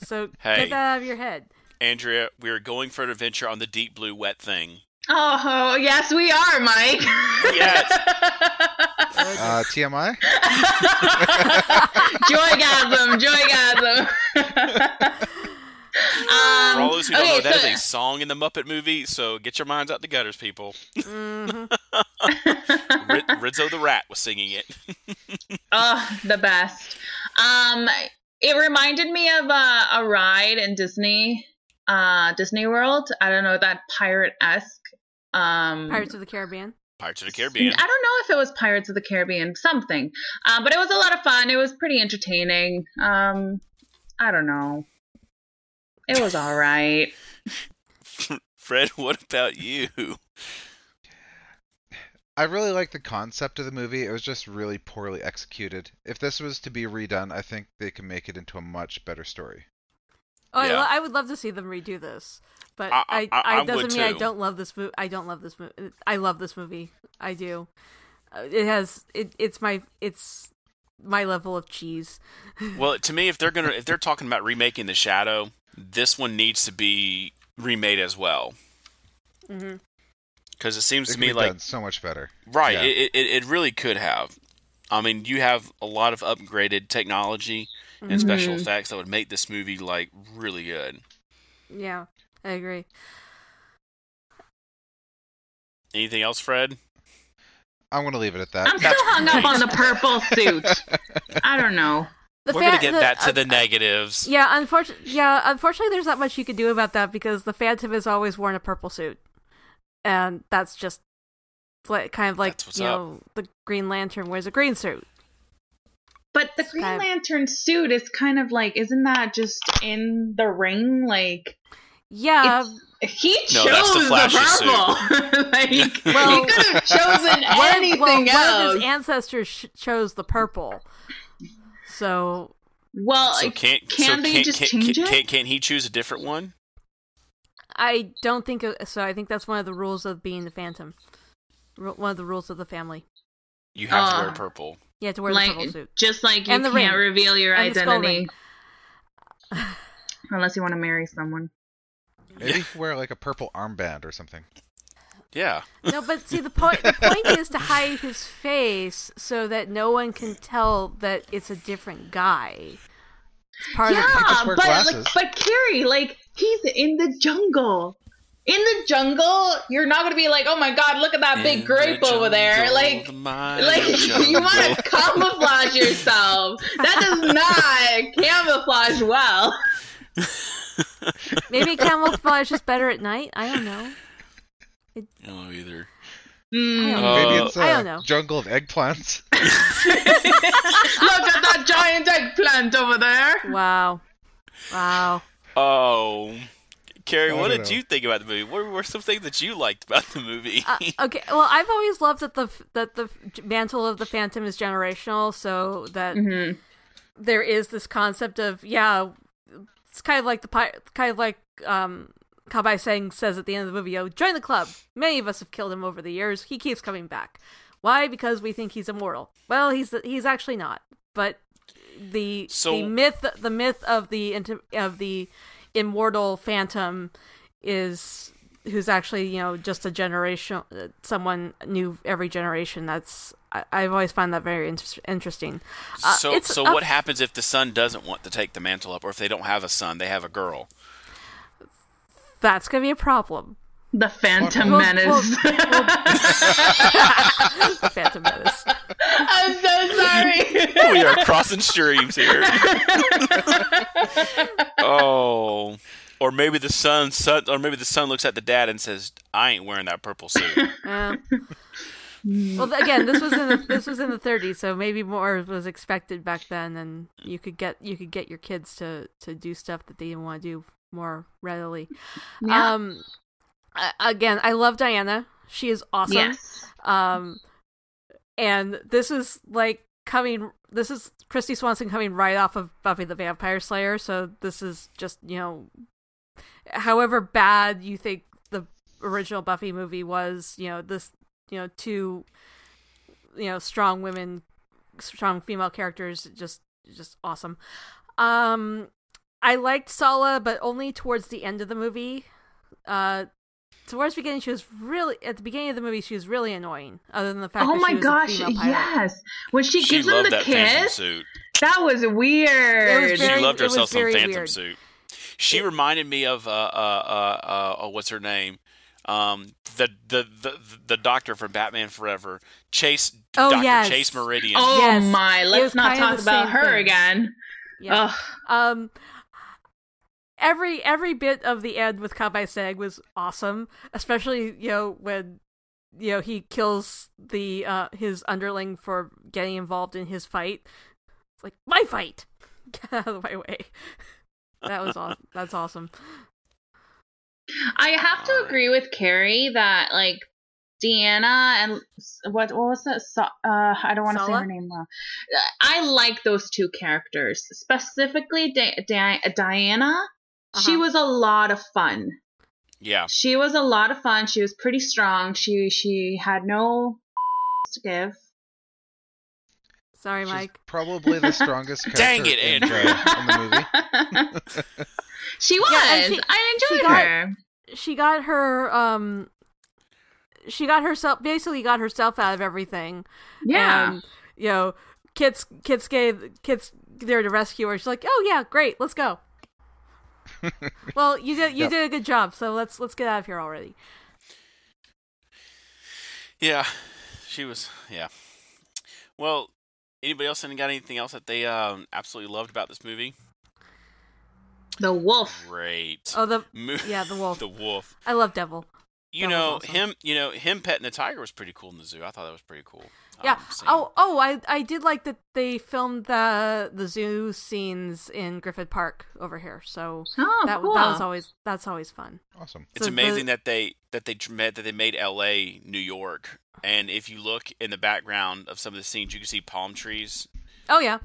So hey, get that out of your head. Andrea, we are going for an adventure on the deep blue wet thing. Oh, yes, we are, Mike. Yes. uh, T M I? Joygasm, joygasm. um, for all those who don't okay, know, that so... is a song in the Muppet movie, so get your minds out the gutters, people. Mm-hmm. R- Rizzo the Rat was singing it. Oh, the best. Um... It reminded me of uh, a ride in Disney, uh, Disney World. I don't know, that pirate-esque. Um, Pirates of the Caribbean. Pirates of the Caribbean. I don't know if it was Pirates of the Caribbean, something. Um, but it was a lot of fun. It was pretty entertaining. Um, I don't know. It was all right. Fred, what about you? I really liked the concept of the movie. It was just really poorly executed. If this was to be redone, I think they can make it into a much better story. Oh, yeah. I, lo- I would love to see them redo this, but I, I, I, I, I doesn't mean too. I don't love this movie. I don't love this movie. I love this movie. I do. It has it. It's my it's my level of cheese. Well, to me, if they're gonna if they're talking about remaking The Shadow, this one needs to be remade as well. Mm-hmm. Because it seems it to me like done so much better, right? Yeah. It, it it really could have. I mean, you have a lot of upgraded technology and mm-hmm. special effects that would make this movie like really good. Yeah, I agree. Anything else, Fred? I'm gonna leave it at that. I'm still hung up on the purple suit. I don't know. The We're fa- gonna get the, back to uh, the negatives. Yeah, unfortunately, yeah, unfortunately, there's not much you could do about that because the Phantom has always worn a purple suit. And that's just like, kind of like, you know, up. The Green Lantern wears a green suit. But the Green kind Lantern of... suit is kind of like, isn't that just in the ring? Like, yeah. He no, chose the, the purple. Like, well, he could have chosen anything well, else. One of his ancestors sh- chose the purple. So, well, so can't, can so they can't, just can't, change can't, it? Can't, can't he choose a different one? I don't think so. I think that's one of the rules of being the Phantom. One of the rules of the family. You have uh, to wear purple. You have to wear like, the purple suit. Just like you and the can't ring. Reveal your and identity. Unless you want to marry someone. Maybe yeah. Wear like a purple armband or something. Yeah. No, but see, the point the point is to hide his face so that no one can tell that it's a different guy. Part yeah, of the but, like, but Carrie, like, he's in the jungle. In the jungle, you're not going to be like, oh my god, look at that in big grape the jungle, over there. Like, like you want to camouflage yourself. That does not camouflage well. Maybe camouflage is better at night. I don't know. It... I don't know either. Mm. I don't know. Maybe it's a jungle of eggplants. Look at that giant eggplant over there. Wow. Wow. Oh. Carrie, what did know. you think about the movie? What were some things that you liked about the movie? uh, okay, well, I've always loved that the that the mantle of the Phantom is generational, so that mm-hmm. there is this concept of, yeah, it's kind of like the kind of like um Kabai Sang says at the end of the movie, oh, join the club. Many of us have killed him over the years. He keeps coming back. Why? Because we think he's immortal. Well, he's he's actually not. But the so, the myth the myth of the of the immortal Phantom is who's actually, you know, just a generation someone new every generation. That's I, I've always found that very inter- interesting. Uh, so so what uh, happens if the son doesn't want to take the mantle up, or if they don't have a son, they have a girl? That's going to be a problem. The Phantom we'll, Menace. We'll, we'll, we'll... The Phantom Menace. I'm so sorry. We are crossing streams here. Oh. Or maybe the son, son or maybe the son looks at the dad and says, I ain't wearing that purple suit. Uh, well, again, this was in the, this was in the thirties, so maybe more was expected back then, and you could get you could get your kids to, to do stuff that they didn't want to do more readily. Yeah. Um Again, I love Diana. She is awesome. Yes. Um, and this is like coming, this is Christy Swanson coming right off of Buffy the Vampire Slayer. So this is just, you know, however bad you think the original Buffy movie was, you know, this, you know, two, you know, strong women, strong female characters, just, just awesome. Um, I liked Sala, but only towards the end of the movie. Uh, Towards the beginning, she was really... At the beginning of the movie, she was really annoying. Other than the fact oh that she was gosh, a female pirate. Oh my gosh, yes! When she, she gives him the that kiss, that was weird. Was very, she loved herself some Phantom weird. Suit. She it, reminded me of... Uh, uh, uh, uh, what's her name? Um, the, the, the, the doctor from Batman Forever. Chase... Oh, Doctor yes. Chase Meridian. Oh yes. my, let's not talk about her thing. Again. Yeah. Um... Every every bit of the end with Kabai Sang was awesome, especially, you know, when you know, he kills the uh, his underling for getting involved in his fight. It's like, my fight! Get out of my way. That was awesome. That's awesome. I have to agree with Carrie that, like, Deanna and what what was that? So, uh, I don't want to say her name now. I like those two characters, specifically Di- Di- Diana. Uh-huh. She was a lot of fun. Yeah, she was a lot of fun. She was pretty strong. She she had no to give. Sorry, Mike. She's probably the strongest character Dang it, in, the, in the movie. She was. Yeah, she, I enjoyed she got, her. She got her. Um, she got herself basically got herself out of everything. Yeah. And, you know, Kit's Kit's gave Kit's there to rescue her. She's like, oh yeah, great, let's go. Well, you did you yep. did a good job, so let's let's get out of here already. Yeah, she was. Yeah. Well. Anybody else got anything else that they um, absolutely loved about this movie? The wolf. Great. Oh, the Mo- yeah, the wolf. The wolf. I love Devil. You Devil know awesome. him. You know him petting the tiger was pretty cool in the zoo. I thought that was pretty cool. Yeah. Um, oh, oh, I I did like that they filmed the the zoo scenes in Griffith Park over here. So oh, that cool. that was always that's always fun. Awesome. It's so amazing the, that they that they met that they made L A New York. And if you look in the background of some of the scenes, you can see palm trees. Oh yeah,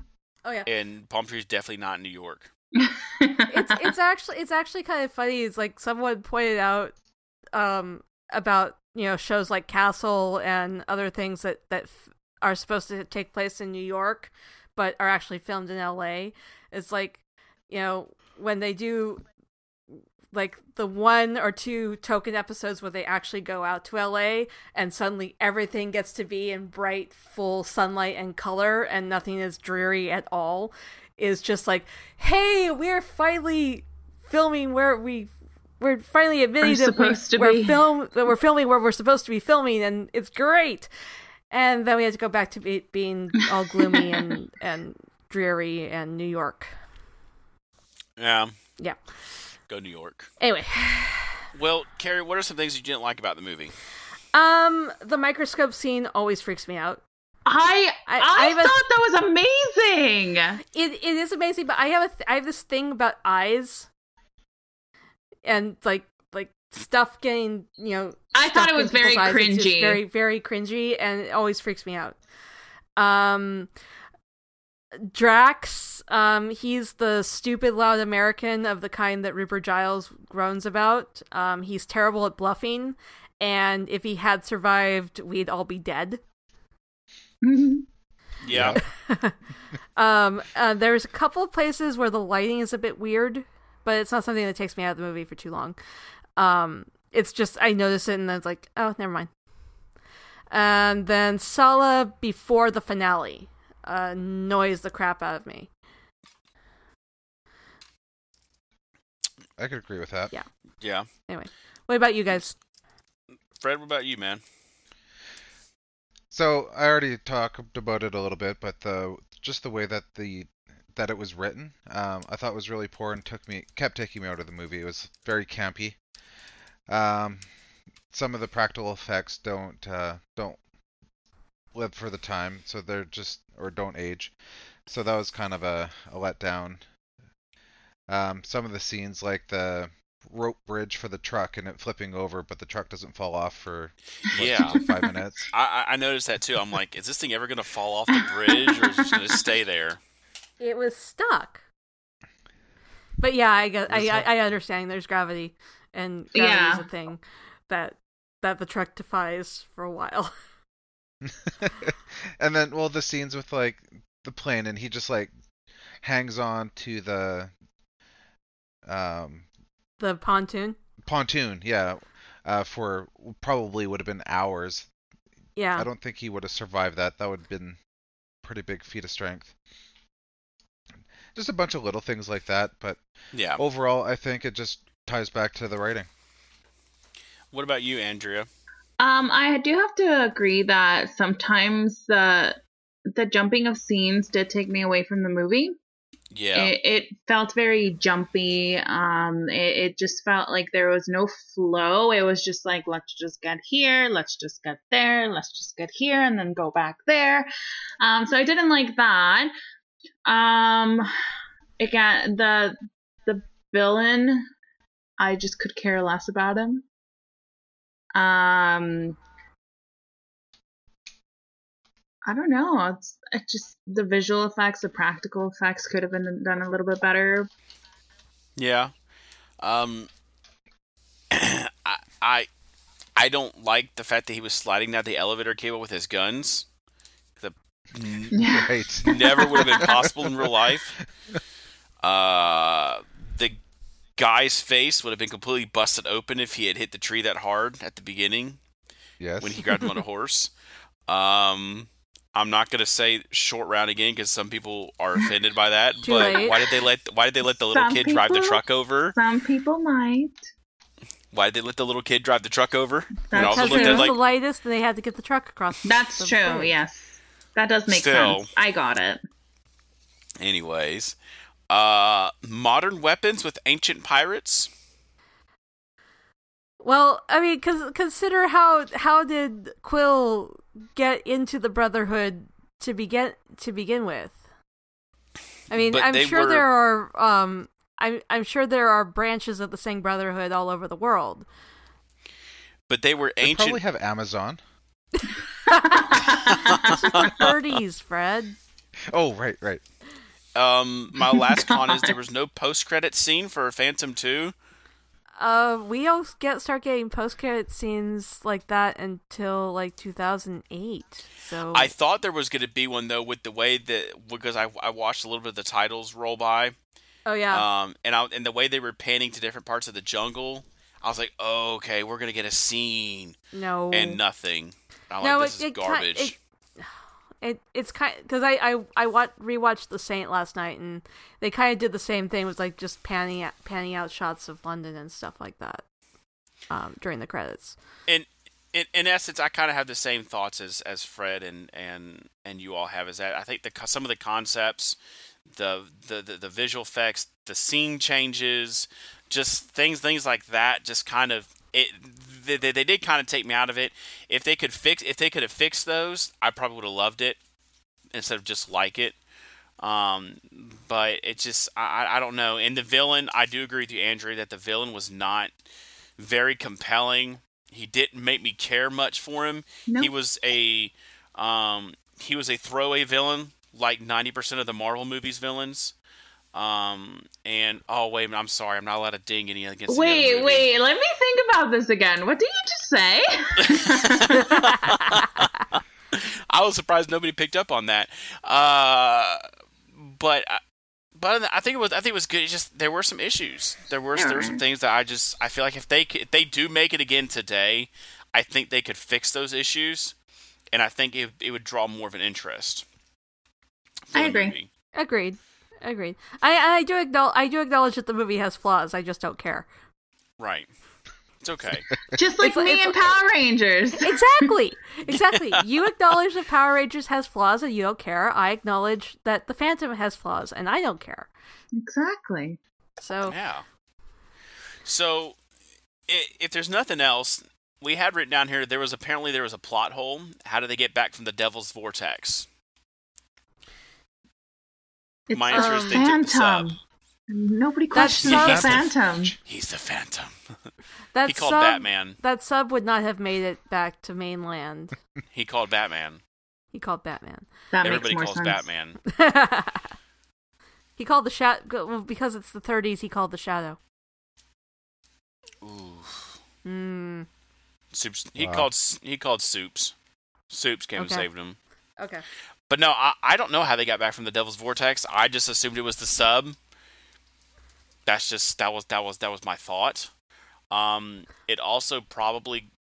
oh yeah. And palm trees definitely not in New York. it's it's actually it's actually kind of funny. It's like someone pointed out um, about you know shows like Castle and other things that that f- are supposed to take place in New York, but are actually filmed in L A. It's like you know when they do. Like the one or two token episodes where they actually go out to L A and suddenly everything gets to be in bright, full sunlight and color and nothing is dreary at all is just like, hey, we're finally filming where we, we're finally admitting that we're, to we're, film, that we're filming where we're supposed to be filming and it's great. And then we had to go back to be, being all gloomy and, and dreary and New York. Yeah. Yeah. Go New York. Anyway. Well, Carrie, what are some things you didn't like about the movie? Um, the microscope scene always freaks me out. I I, I, I thought a, that was amazing. It it is amazing, but I have a I have this thing about eyes and like like stuff getting you know. I thought it was very cringy, very very cringy, and it always freaks me out. Um. Drax, um, he's the stupid, loud American of the kind that Rupert Giles groans about. Um, he's terrible at bluffing, and if he had survived, we'd all be dead. Yeah. um, uh, there's a couple of places where the lighting is a bit weird, but it's not something that takes me out of the movie for too long. Um, it's just, I notice it, and I was like, oh, never mind. And then Sala before the finale. Uh, noise the crap out of me. I could agree with that. Yeah. Yeah. Anyway, what about you guys? Fred, what about you, man? So I already talked about it a little bit, but the just the way that the that it was written, um, I thought was really poor and took me kept taking me out of the movie. It was very campy. Um, some of the practical effects don't uh, don't. live for the time, so they're just or don't age, so that was kind of a, a letdown. Um, some of the scenes, like the rope bridge for the truck and it flipping over, but the truck doesn't fall off for what, yeah, five minutes. I, I noticed that too. I'm like, is this thing ever going to fall off the bridge, or is it just going to stay there? It was stuck. But yeah, I guess, I, I I understand. There's gravity, and gravity yeah. is a thing that that the truck defies for a while. And then, well, the scenes with like the plane, and he just like hangs on to the um the pontoon. Pontoon, yeah, uh, for probably would have been hours. Yeah, I don't think he would have survived that. That would have been a pretty big feat of strength. Just a bunch of little things like that, but yeah, overall, I think it just ties back to the writing. What about you, Andrea? Um, I do have to agree that sometimes the the jumping of scenes did take me away from the movie. Yeah, it, it felt very jumpy. Um, it, it just felt like there was no flow. It was just like, let's just get here, let's just get there, let's just get here, and then go back there. Um, so I didn't like that. Um, again, the the villain, I just could care less about him. Um, I don't know. It's, it's just the visual effects, the practical effects could have been done a little bit better. Yeah. Um, I, I, I don't like the fact that he was sliding down the elevator cable with his guns. The yeah. right. Never would have been possible in real life. Uh, the guy's face would have been completely busted open if he had hit the tree that hard at the beginning. Yes. When he grabbed him on a horse. Um, I'm not gonna say short round again because some people are offended by that. But right. why did they let Why did they let the little some kid people, drive the truck over? Some people might. Why did they let the little kid drive the truck over? That's because it was like, the lightest, and they had to get the truck across. That's true. Place. Yes, that does make Still, sense. I got it. Anyways, uh, modern weapons with ancient pirates. Well, I mean, cause, consider how how did Quill get into the Brotherhood to begin to begin with? I mean, but I'm sure were... there are um, I'm I'm sure there are branches of the same Brotherhood all over the world. But they were ancient. They probably have Amazon. It's just the thirties, Fred. Oh, right, right. Um, my last God. con is there was no post-credit scene for Phantom two. Uh, we all get start getting post-credit scenes like that until like two thousand eight. So I thought there was going to be one though, with the way that because I I watched a little bit of the titles roll by. Oh yeah. Um, and I and the way they were panning to different parts of the jungle, I was like, oh, okay, we're gonna get a scene. No. And nothing. I'm no, like, this it, is it garbage. Kind, it, it it's kind because I I I watch, rewatched The Saint last night and they kind of did the same thing. It was like just panning out, panning out shots of London and stuff like that um, during the credits. And in, in essence, I kind of have the same thoughts as, as Fred and, and and you all have. Is that I think the some of the concepts, the the, the the visual effects, the scene changes, just things things like that. Just kind of it. They, they, they did kind of take me out of it. If they could fix if they could have fixed those, I probably would have loved it instead of just like it. Um, but it just, I, I don't know. And the villain, I do agree with you, Andrew, that the villain was not very compelling. He didn't make me care much for him. Nope. He was a, um, he was a throwaway villain, like ninety percent of the Marvel movies villains. Um, and, oh, wait a minute, I'm sorry, I'm not allowed to ding any against Wait, the wait, let me think about this again. What did you just say? I was surprised nobody picked up on that. Uh... But, but I think it was I think it was good. It's just there were some issues. There were yeah. there were some things that I just I feel like if they if they do make it again today, I think they could fix those issues, and I think it it would draw more of an interest. I agree. Movie. Agreed. Agreed. I I do acknowledge I do acknowledge that the movie has flaws. I just don't care. Right. It's okay. Just like it's, me it's, and Power Rangers. Exactly. Exactly. You acknowledge that Power Rangers has flaws and you don't care. I acknowledge that The Phantom has flaws and I don't care. Exactly. So yeah. So if there's nothing else, we had written down here there was apparently there was a plot hole. How do they get back from the Devil's Vortex? It's My answer is they Phantom. Dip this up. Nobody questions the Phantom. The, he's the Phantom. That he called sub, Batman. That sub would not have made it back to mainland. He called Batman. He called Batman. That Everybody makes more calls sense. Batman. He called the Shadow. Well, because it's the thirties, he called the Shadow. Ooh. Mm. Soups. He wow. called. He called Soups. Soups came okay. and saved him. Okay. But no, I, I don't know how they got back from the Devil's Vortex. I just assumed it was the sub. That's just that was that was that was my thought. Um, it also probably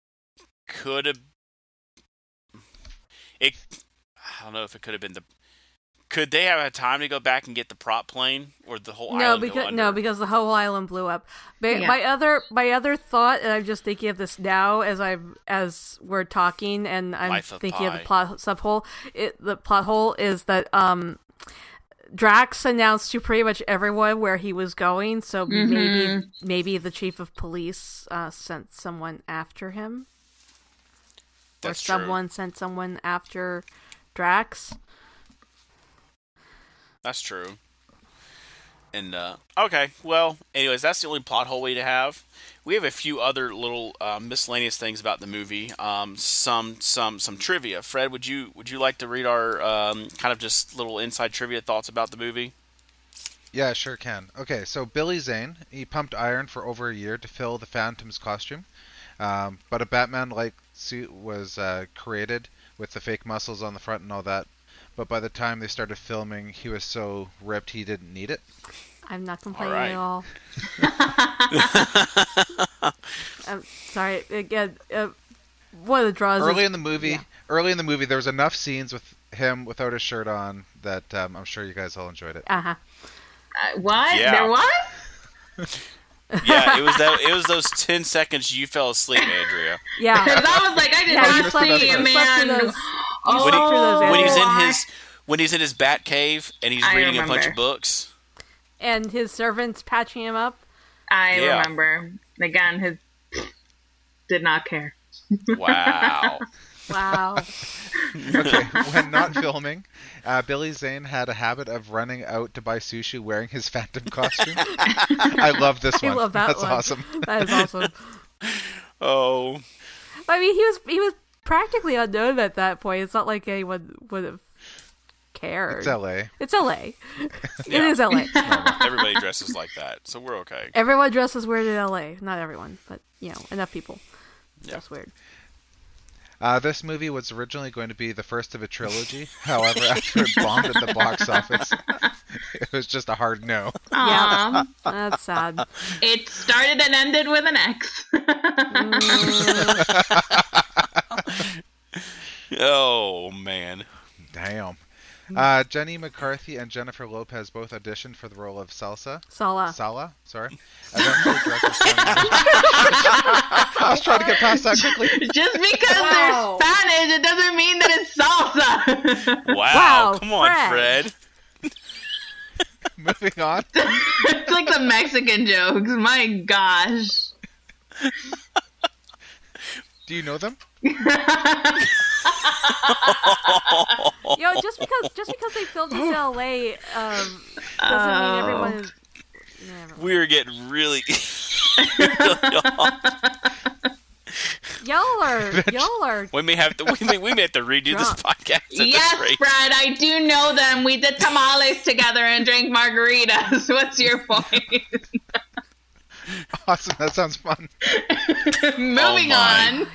could have. It, I don't know if it could have been the. Could they have had time to go back and get the prop plane or the whole no, island? No, because no, because the whole island blew up. But yeah. My other my other thought, and I'm just thinking of this now as I as we're talking, and I'm Life of thinking Pi. Of the plot sub hole. It the plot hole is that um. Drax announced to pretty much everyone where he was going, so mm-hmm. maybe maybe the chief of police uh, sent someone after him. That's or someone true. Sent someone after Drax. That's true. And, uh, okay, well, anyways, that's the only plot hole we have. We have a few other little uh, miscellaneous things about the movie. Um, some, some, some trivia. Fred, would you would you like to read our um, kind of just little inside trivia thoughts about the movie? Yeah, sure can. Okay, so Billy Zane, he pumped iron for over a year to fill the Phantom's costume, um, but a Batman-like suit was uh, created with the fake muscles on the front and all that. But by the time they started filming, he was so ripped he didn't need it. I'm not complaining right. at all. I'm sorry. Again, uh, one of the draws early is... in the movie. Yeah. Early in the movie, there was enough scenes with him without a shirt on that um, I'm sure you guys all enjoyed it. Uh-huh. Uh, what? Yeah. There was? Yeah, it was that. It was those ten seconds you fell asleep, Andrea. Yeah, because I was like, I did yeah, not sleep, man. Oh, when, he, when he's in his when he's in his bat cave and he's I reading remember. a bunch of books, and his servants patching him up. I yeah. remember. Again, his did not care. Wow. Wow. Okay, when not filming, uh, Billy Zane had a habit of running out to buy sushi wearing his Phantom costume. I love this one. I love that That's one. awesome. That is awesome. Oh. I mean, he was he was practically unknown at that point. It's not like anyone would have cared. It's L A. It's L A. Yeah. It is L A. Everybody dresses like that, so we're okay. Everyone dresses weird in L A. Not everyone, but, you know, enough people. Yeah. That's weird. Uh, this movie was originally going to be the first of a trilogy. However, after it bombed at the box office, it was just a hard no. Yeah, that's sad. It started and ended with an X. Oh, man. Damn. Uh, Jenny McCarthy and Jennifer Lopez both auditioned for the role of Salsa. Sala. Sala, sorry. Eventually, director Simon I was trying to get past that quickly. Just because wow. they're Spanish, it doesn't mean that it's salsa. Wow, wow come on, Fred. Fred. Moving on. It's like the Mexican jokes. My gosh. Do you know them? Yo, just because just because they filmed this in L A um, doesn't oh. mean everyone is. Never we were getting really. really y'all are y'all are. We may have to we may, we may have to redo drunk. this podcast. At yes, this rate. Brad, I do know them. We did tamales together and drank margaritas. What's your point? Awesome. That sounds fun. Moving oh on.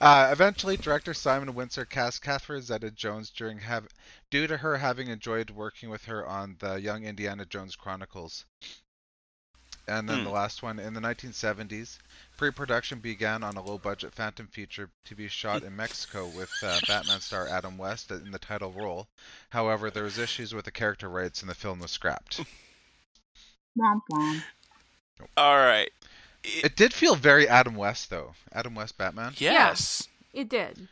Uh, eventually, director Simon Winsor cast Catherine Zeta-Jones during have, due to her having enjoyed working with her on the Young Indiana Jones Chronicles. And then mm. the last one, in the nineteen seventies, pre-production began on a low-budget Phantom feature to be shot in Mexico with uh, Batman star Adam West in the title role. However, there was issues with the character rights and the film was scrapped. Womp womp. All right. It, it did feel very Adam West, though. Adam West Batman. Yes, yeah, it did.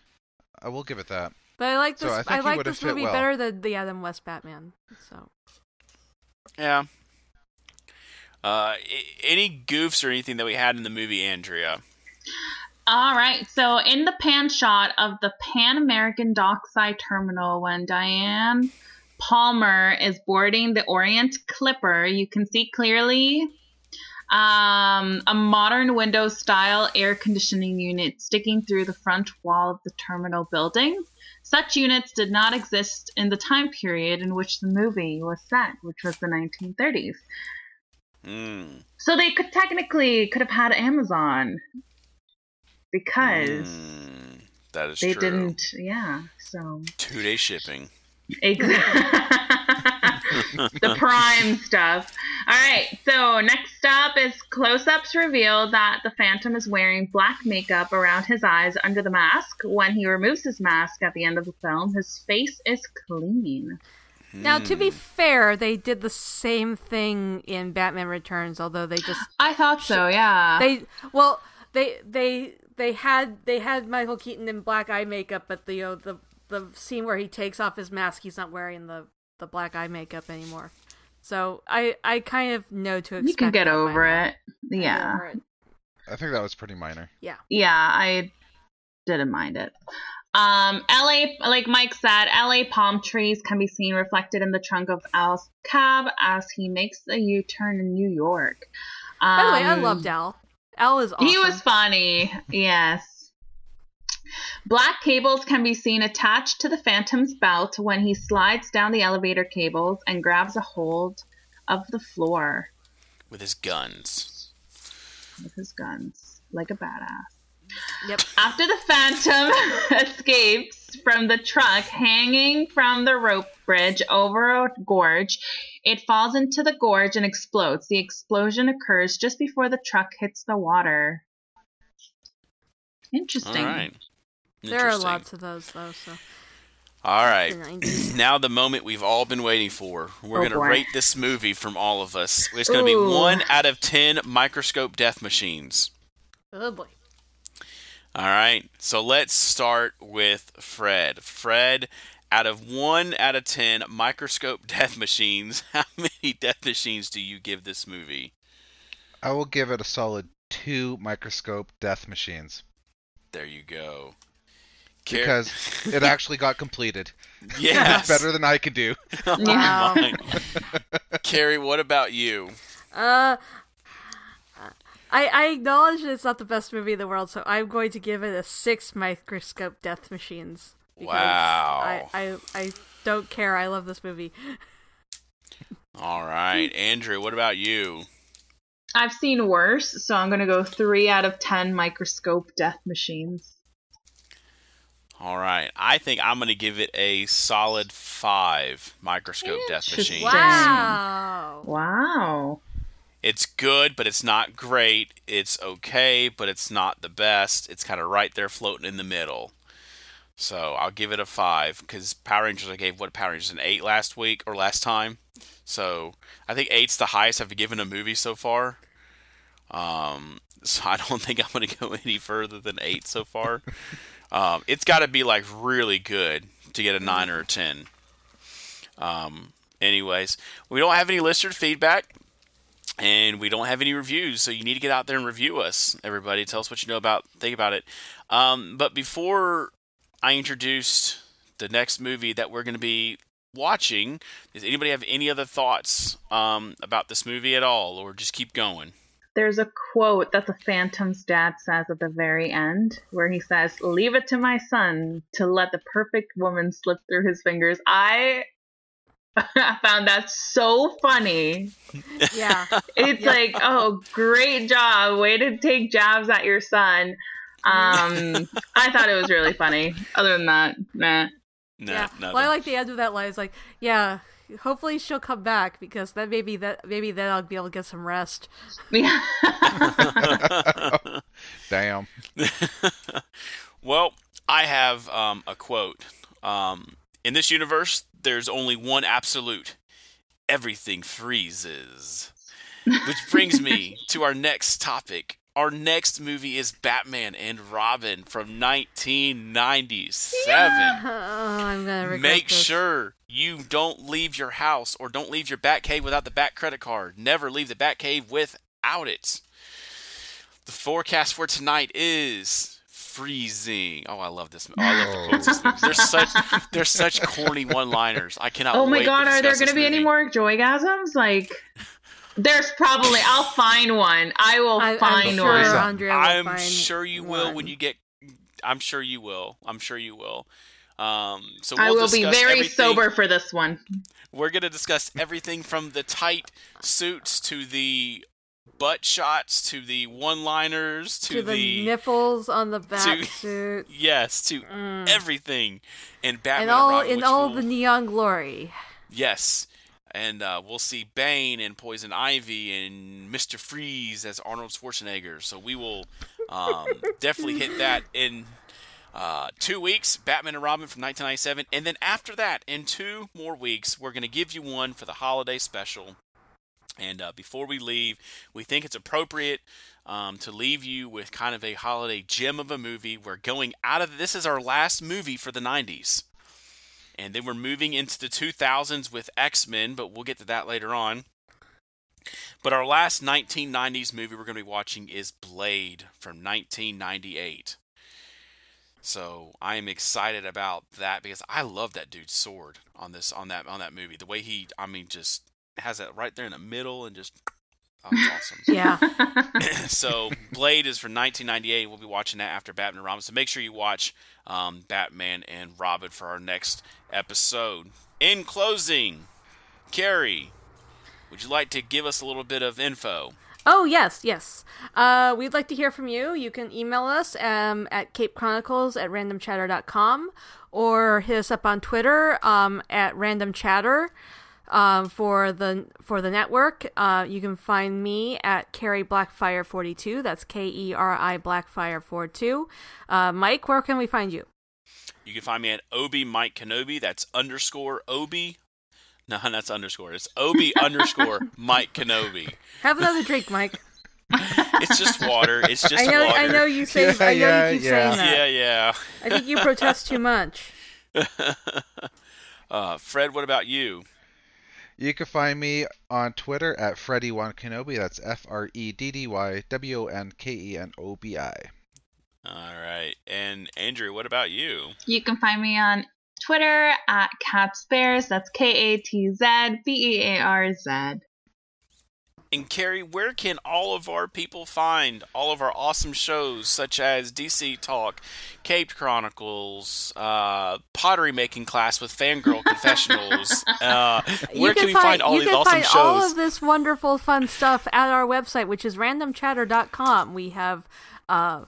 I will give it that. But I like this. So I, I like this movie well. better than the Adam West Batman. So. Yeah. Uh, any goofs or anything that we had in the movie, Andrea? All right. So in the pan shot of the Pan American Dockside Terminal, when Diane Palmer is boarding the Orient Clipper, you can see clearly. Um, a modern window-style air conditioning unit sticking through the front wall of the terminal building. Such units did not exist in the time period in which the movie was set, which was the nineteen thirties. Mm. So they could technically could have had Amazon because mm, that is they true. didn't. Yeah, so two-day shipping. Exactly. The prime stuff. All right, so next up is close-ups reveal that the Phantom is wearing black makeup around his eyes under the mask. When he removes his mask at the end of the film, his face is clean. Now, to be fair, they did the same thing in Batman Returns, although they just... I thought so, yeah. They Well, they they they had they had Michael Keaton in black eye makeup, but the you know, the the scene where he takes off his mask, he's not wearing the the black eye makeup anymore. So I, I kind of know to expect. You can get over it. Yeah. Over it. I think that was pretty minor. Yeah. Yeah, I didn't mind it. Um, L A, like Mike said, L A palm trees can be seen reflected in the trunk of Al's cab as he makes a U-turn in New York. Um, By the way, I loved Al. Al is awesome. He was funny. Yes. Black cables can be seen attached to the Phantom's belt when he slides down the elevator cables and grabs a hold of the floor. With his guns. With his guns. Like a badass. Yep. After the Phantom escapes from the truck hanging from the rope bridge over a gorge, it falls into the gorge and explodes. The explosion occurs just before the truck hits the water. Interesting. All right. There are lots of those, though. So. All right. Now the moment we've all been waiting for. We're oh going to rate this movie from all of us. It's going to be one out of ten microscope death machines. Oh, boy. All right. So let's start with Fred. Fred, out of one out of ten microscope death machines, how many death machines do you give this movie? I will give it a solid two microscope death machines. There you go. Car- because it actually got completed. Yeah, better than I could do. Oh, yeah. My. Carrie, what about you? Uh, I I acknowledge that it's not the best movie in the world, so I'm going to give it a six microscope death machines. Wow. I, I I don't care. I love this movie. All right, Andrew, what about you? I've seen worse, so I'm going to go three out of ten microscope death machines. All right. I think I'm going to give it a solid five microscope death machines. Wow. Wow. It's good, but it's not great. It's okay, but it's not the best. It's kind of right there floating in the middle. So I'll give it a five, because Power Rangers, I gave, what, Power Rangers an eight last week or last time? So I think eight's the highest I've given a movie so far. Um, so I don't think I'm going to go any further than eight so far. um, it's got to be like really good to get a nine or a ten. Um, anyways, we don't have any listener feedback and we don't have any reviews. So you need to get out there and review us, everybody. Tell us what you know about, think about it. Um, but before I introduced the next movie that we're going to be watching, does anybody have any other thoughts um about this movie at all, or just keep going? There's a quote that the Phantom's dad says at the very end where he says, "Leave it to my son to let the perfect woman slip through his fingers." I found that so funny. Yeah. It's yeah. Like, oh, great job, way to take jabs at your son. um I thought it was really funny. Other than that, nah. No, yeah. Well, I like the end of that line. It's like, yeah, hopefully she'll come back, because then maybe that maybe then I'll be able to get some rest. Yeah. Damn. Well, I have um, a quote. Um, in this universe, there's only one absolute: everything freezes. Which brings me to our next topic. Our next movie is Batman and Robin from nineteen ninety-seven. Yeah. Oh, I'm gonna regret Make this. Sure you don't leave your house or don't leave your Batcave without the Bat credit card. Never leave the Batcave without it. The forecast for tonight is freezing. Oh, I love this. Oh, I love the quotes. This movie. They're such they're such corny one-liners. I cannot. Oh my wait god, to are there going to be movie. Any more joygasms? Like. There's probably, I'll find one. I will I, find I'm sure one. Andrea will I'm find sure you one. Will when you get, I'm sure you will. I'm sure you will. Um, so we'll I will be very everything. Sober for this one. We're going to discuss everything from the tight suits to the butt shots to the one-liners to, to the, the nipples on the back to, suit. Yes, to mm. everything in Batman and all, and Robin, in all will, the neon glory. Yes. And uh, we'll see Bane and Poison Ivy and Mister Freeze as Arnold Schwarzenegger. So we will um, definitely hit that in uh, two weeks, Batman and Robin from nineteen ninety-seven. And then after that, in two more weeks, we're going to give you one for the holiday special. And uh, before we leave, we think it's appropriate um, to leave you with kind of a holiday gem of a movie. We're going out of – this is our last movie for the nineties. And then we're moving into the two thousands with X-Men, but we'll get to that later on. But our last nineteen nineties movie we're going to be watching is Blade from nineteen ninety-eight. So I am excited about that because I love that dude's sword on this on that on that movie. The way he, I mean, just has that right there in the middle and just, oh, it's awesome. Yeah. So Blade is from nineteen ninety-eight. We'll be watching that after Batman and Robin. So make sure you watch um, Batman and Robin for our next episode. In closing, Carrie, would you like to give us a little bit of info? Oh, yes, yes. Uh, we'd like to hear from you. You can email us um, at caped chronicles at random chatter dot com or hit us up on Twitter um, at randomchatter um, for the for the network. Uh, you can find me at Carrie Blackfire forty-two. That's K E R I Blackfire forty-two. Uh, Mike, where can we find you? You can find me at Obi Mike Kenobi. That's underscore Obi. No, that's underscore. It's Obi underscore Mike Kenobi. Have another drink, Mike. It's just water. It's just I know, water. I know you say. Yeah, I know yeah, you keep yeah. saying that. Yeah, yeah. I think you protest too much. uh, Fred, what about you? You can find me on Twitter at Freddy one Kenobi. That's F R E D D Y W O N K E N O B I. All right, and Andrew, what about you? You can find me on Twitter at Katzbears. That's K A T Z B E A R Z. And Carrie, where can all of our people find all of our awesome shows such as D C Talk, Caped Chronicles, uh, Pottery Making Class with Fangirl Confessionals? Uh, where can, can we find, find all these awesome find shows? You can find all of this wonderful, fun stuff at our website, which is random chatter dot com. We have... Uh,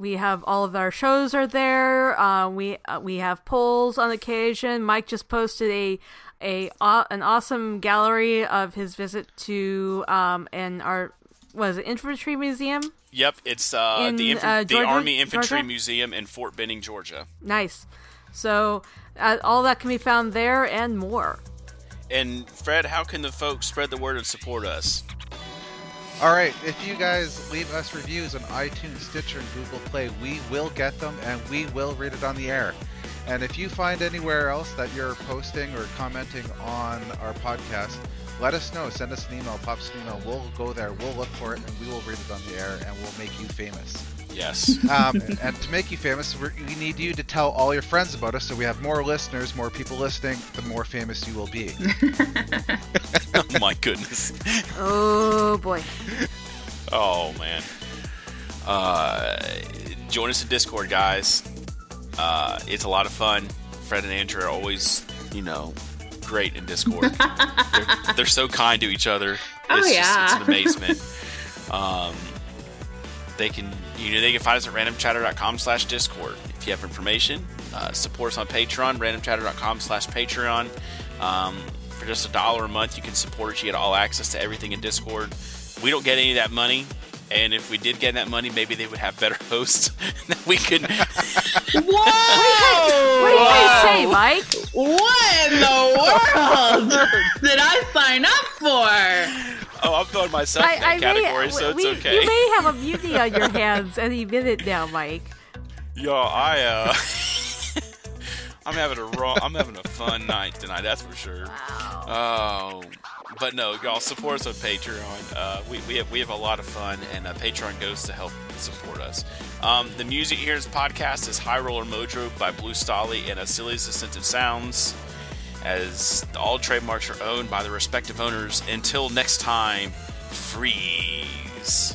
We have all of our shows are there. Uh, we uh, we have polls on occasion. Mike just posted a a uh, an awesome gallery of his visit to um and our was it Infantry Museum? Yep, it's uh, in, the Inf- uh, the Army Infantry Georgia? Museum in Fort Benning, Georgia. Nice. So uh, all that can be found there and more. And Fred, how can the folks spread the word and support us? All right, if you guys leave us reviews on iTunes, Stitcher, and Google Play, we will get them and we will read it on the air. And if you find anywhere else that you're posting or commenting on our podcast, let us know. Send us an email, pop us an email. We'll go there, we'll look for it, and we will read it on the air, and we'll make you famous. Yes. um, and to make you famous, we're, we need you to tell all your friends about us so we have more listeners, more people listening, the more famous you will be. Oh my goodness. Oh boy. Oh man. Uh, join us in Discord, guys. Uh, it's a lot of fun. Fred and Andrew are always, you know, great in Discord. they're, they're so kind to each other. It's oh yeah. Just, it's an amazement. um, they can, you know, they can find us at random chatter dot com slash discord. If you have information, uh, support us on Patreon, random chatter dot com slash patreon. Um, For just a dollar a month, you can support us. You get all access to everything in Discord. We don't get any of that money, and if we did get that money, maybe they would have better hosts that we could. Whoa! What did I say, Mike? What in the world did I sign up for? Oh, I'm throwing myself I, in that I category, may, so we, it's okay. You may have a mutiny on your hands any minute now, Mike. Yo, I uh. I'm having a raw, I'm having a fun night tonight, that's for sure. Wow. Oh, but no, y'all support us on Patreon. Uh, we we have we have a lot of fun, and uh, Patreon goes to help support us. Um, the music here in this podcast is High Roller Mojo by Blue Stolly and Asili's Ascensive Sounds, as all trademarks are owned by their respective owners. Until next time, freeze.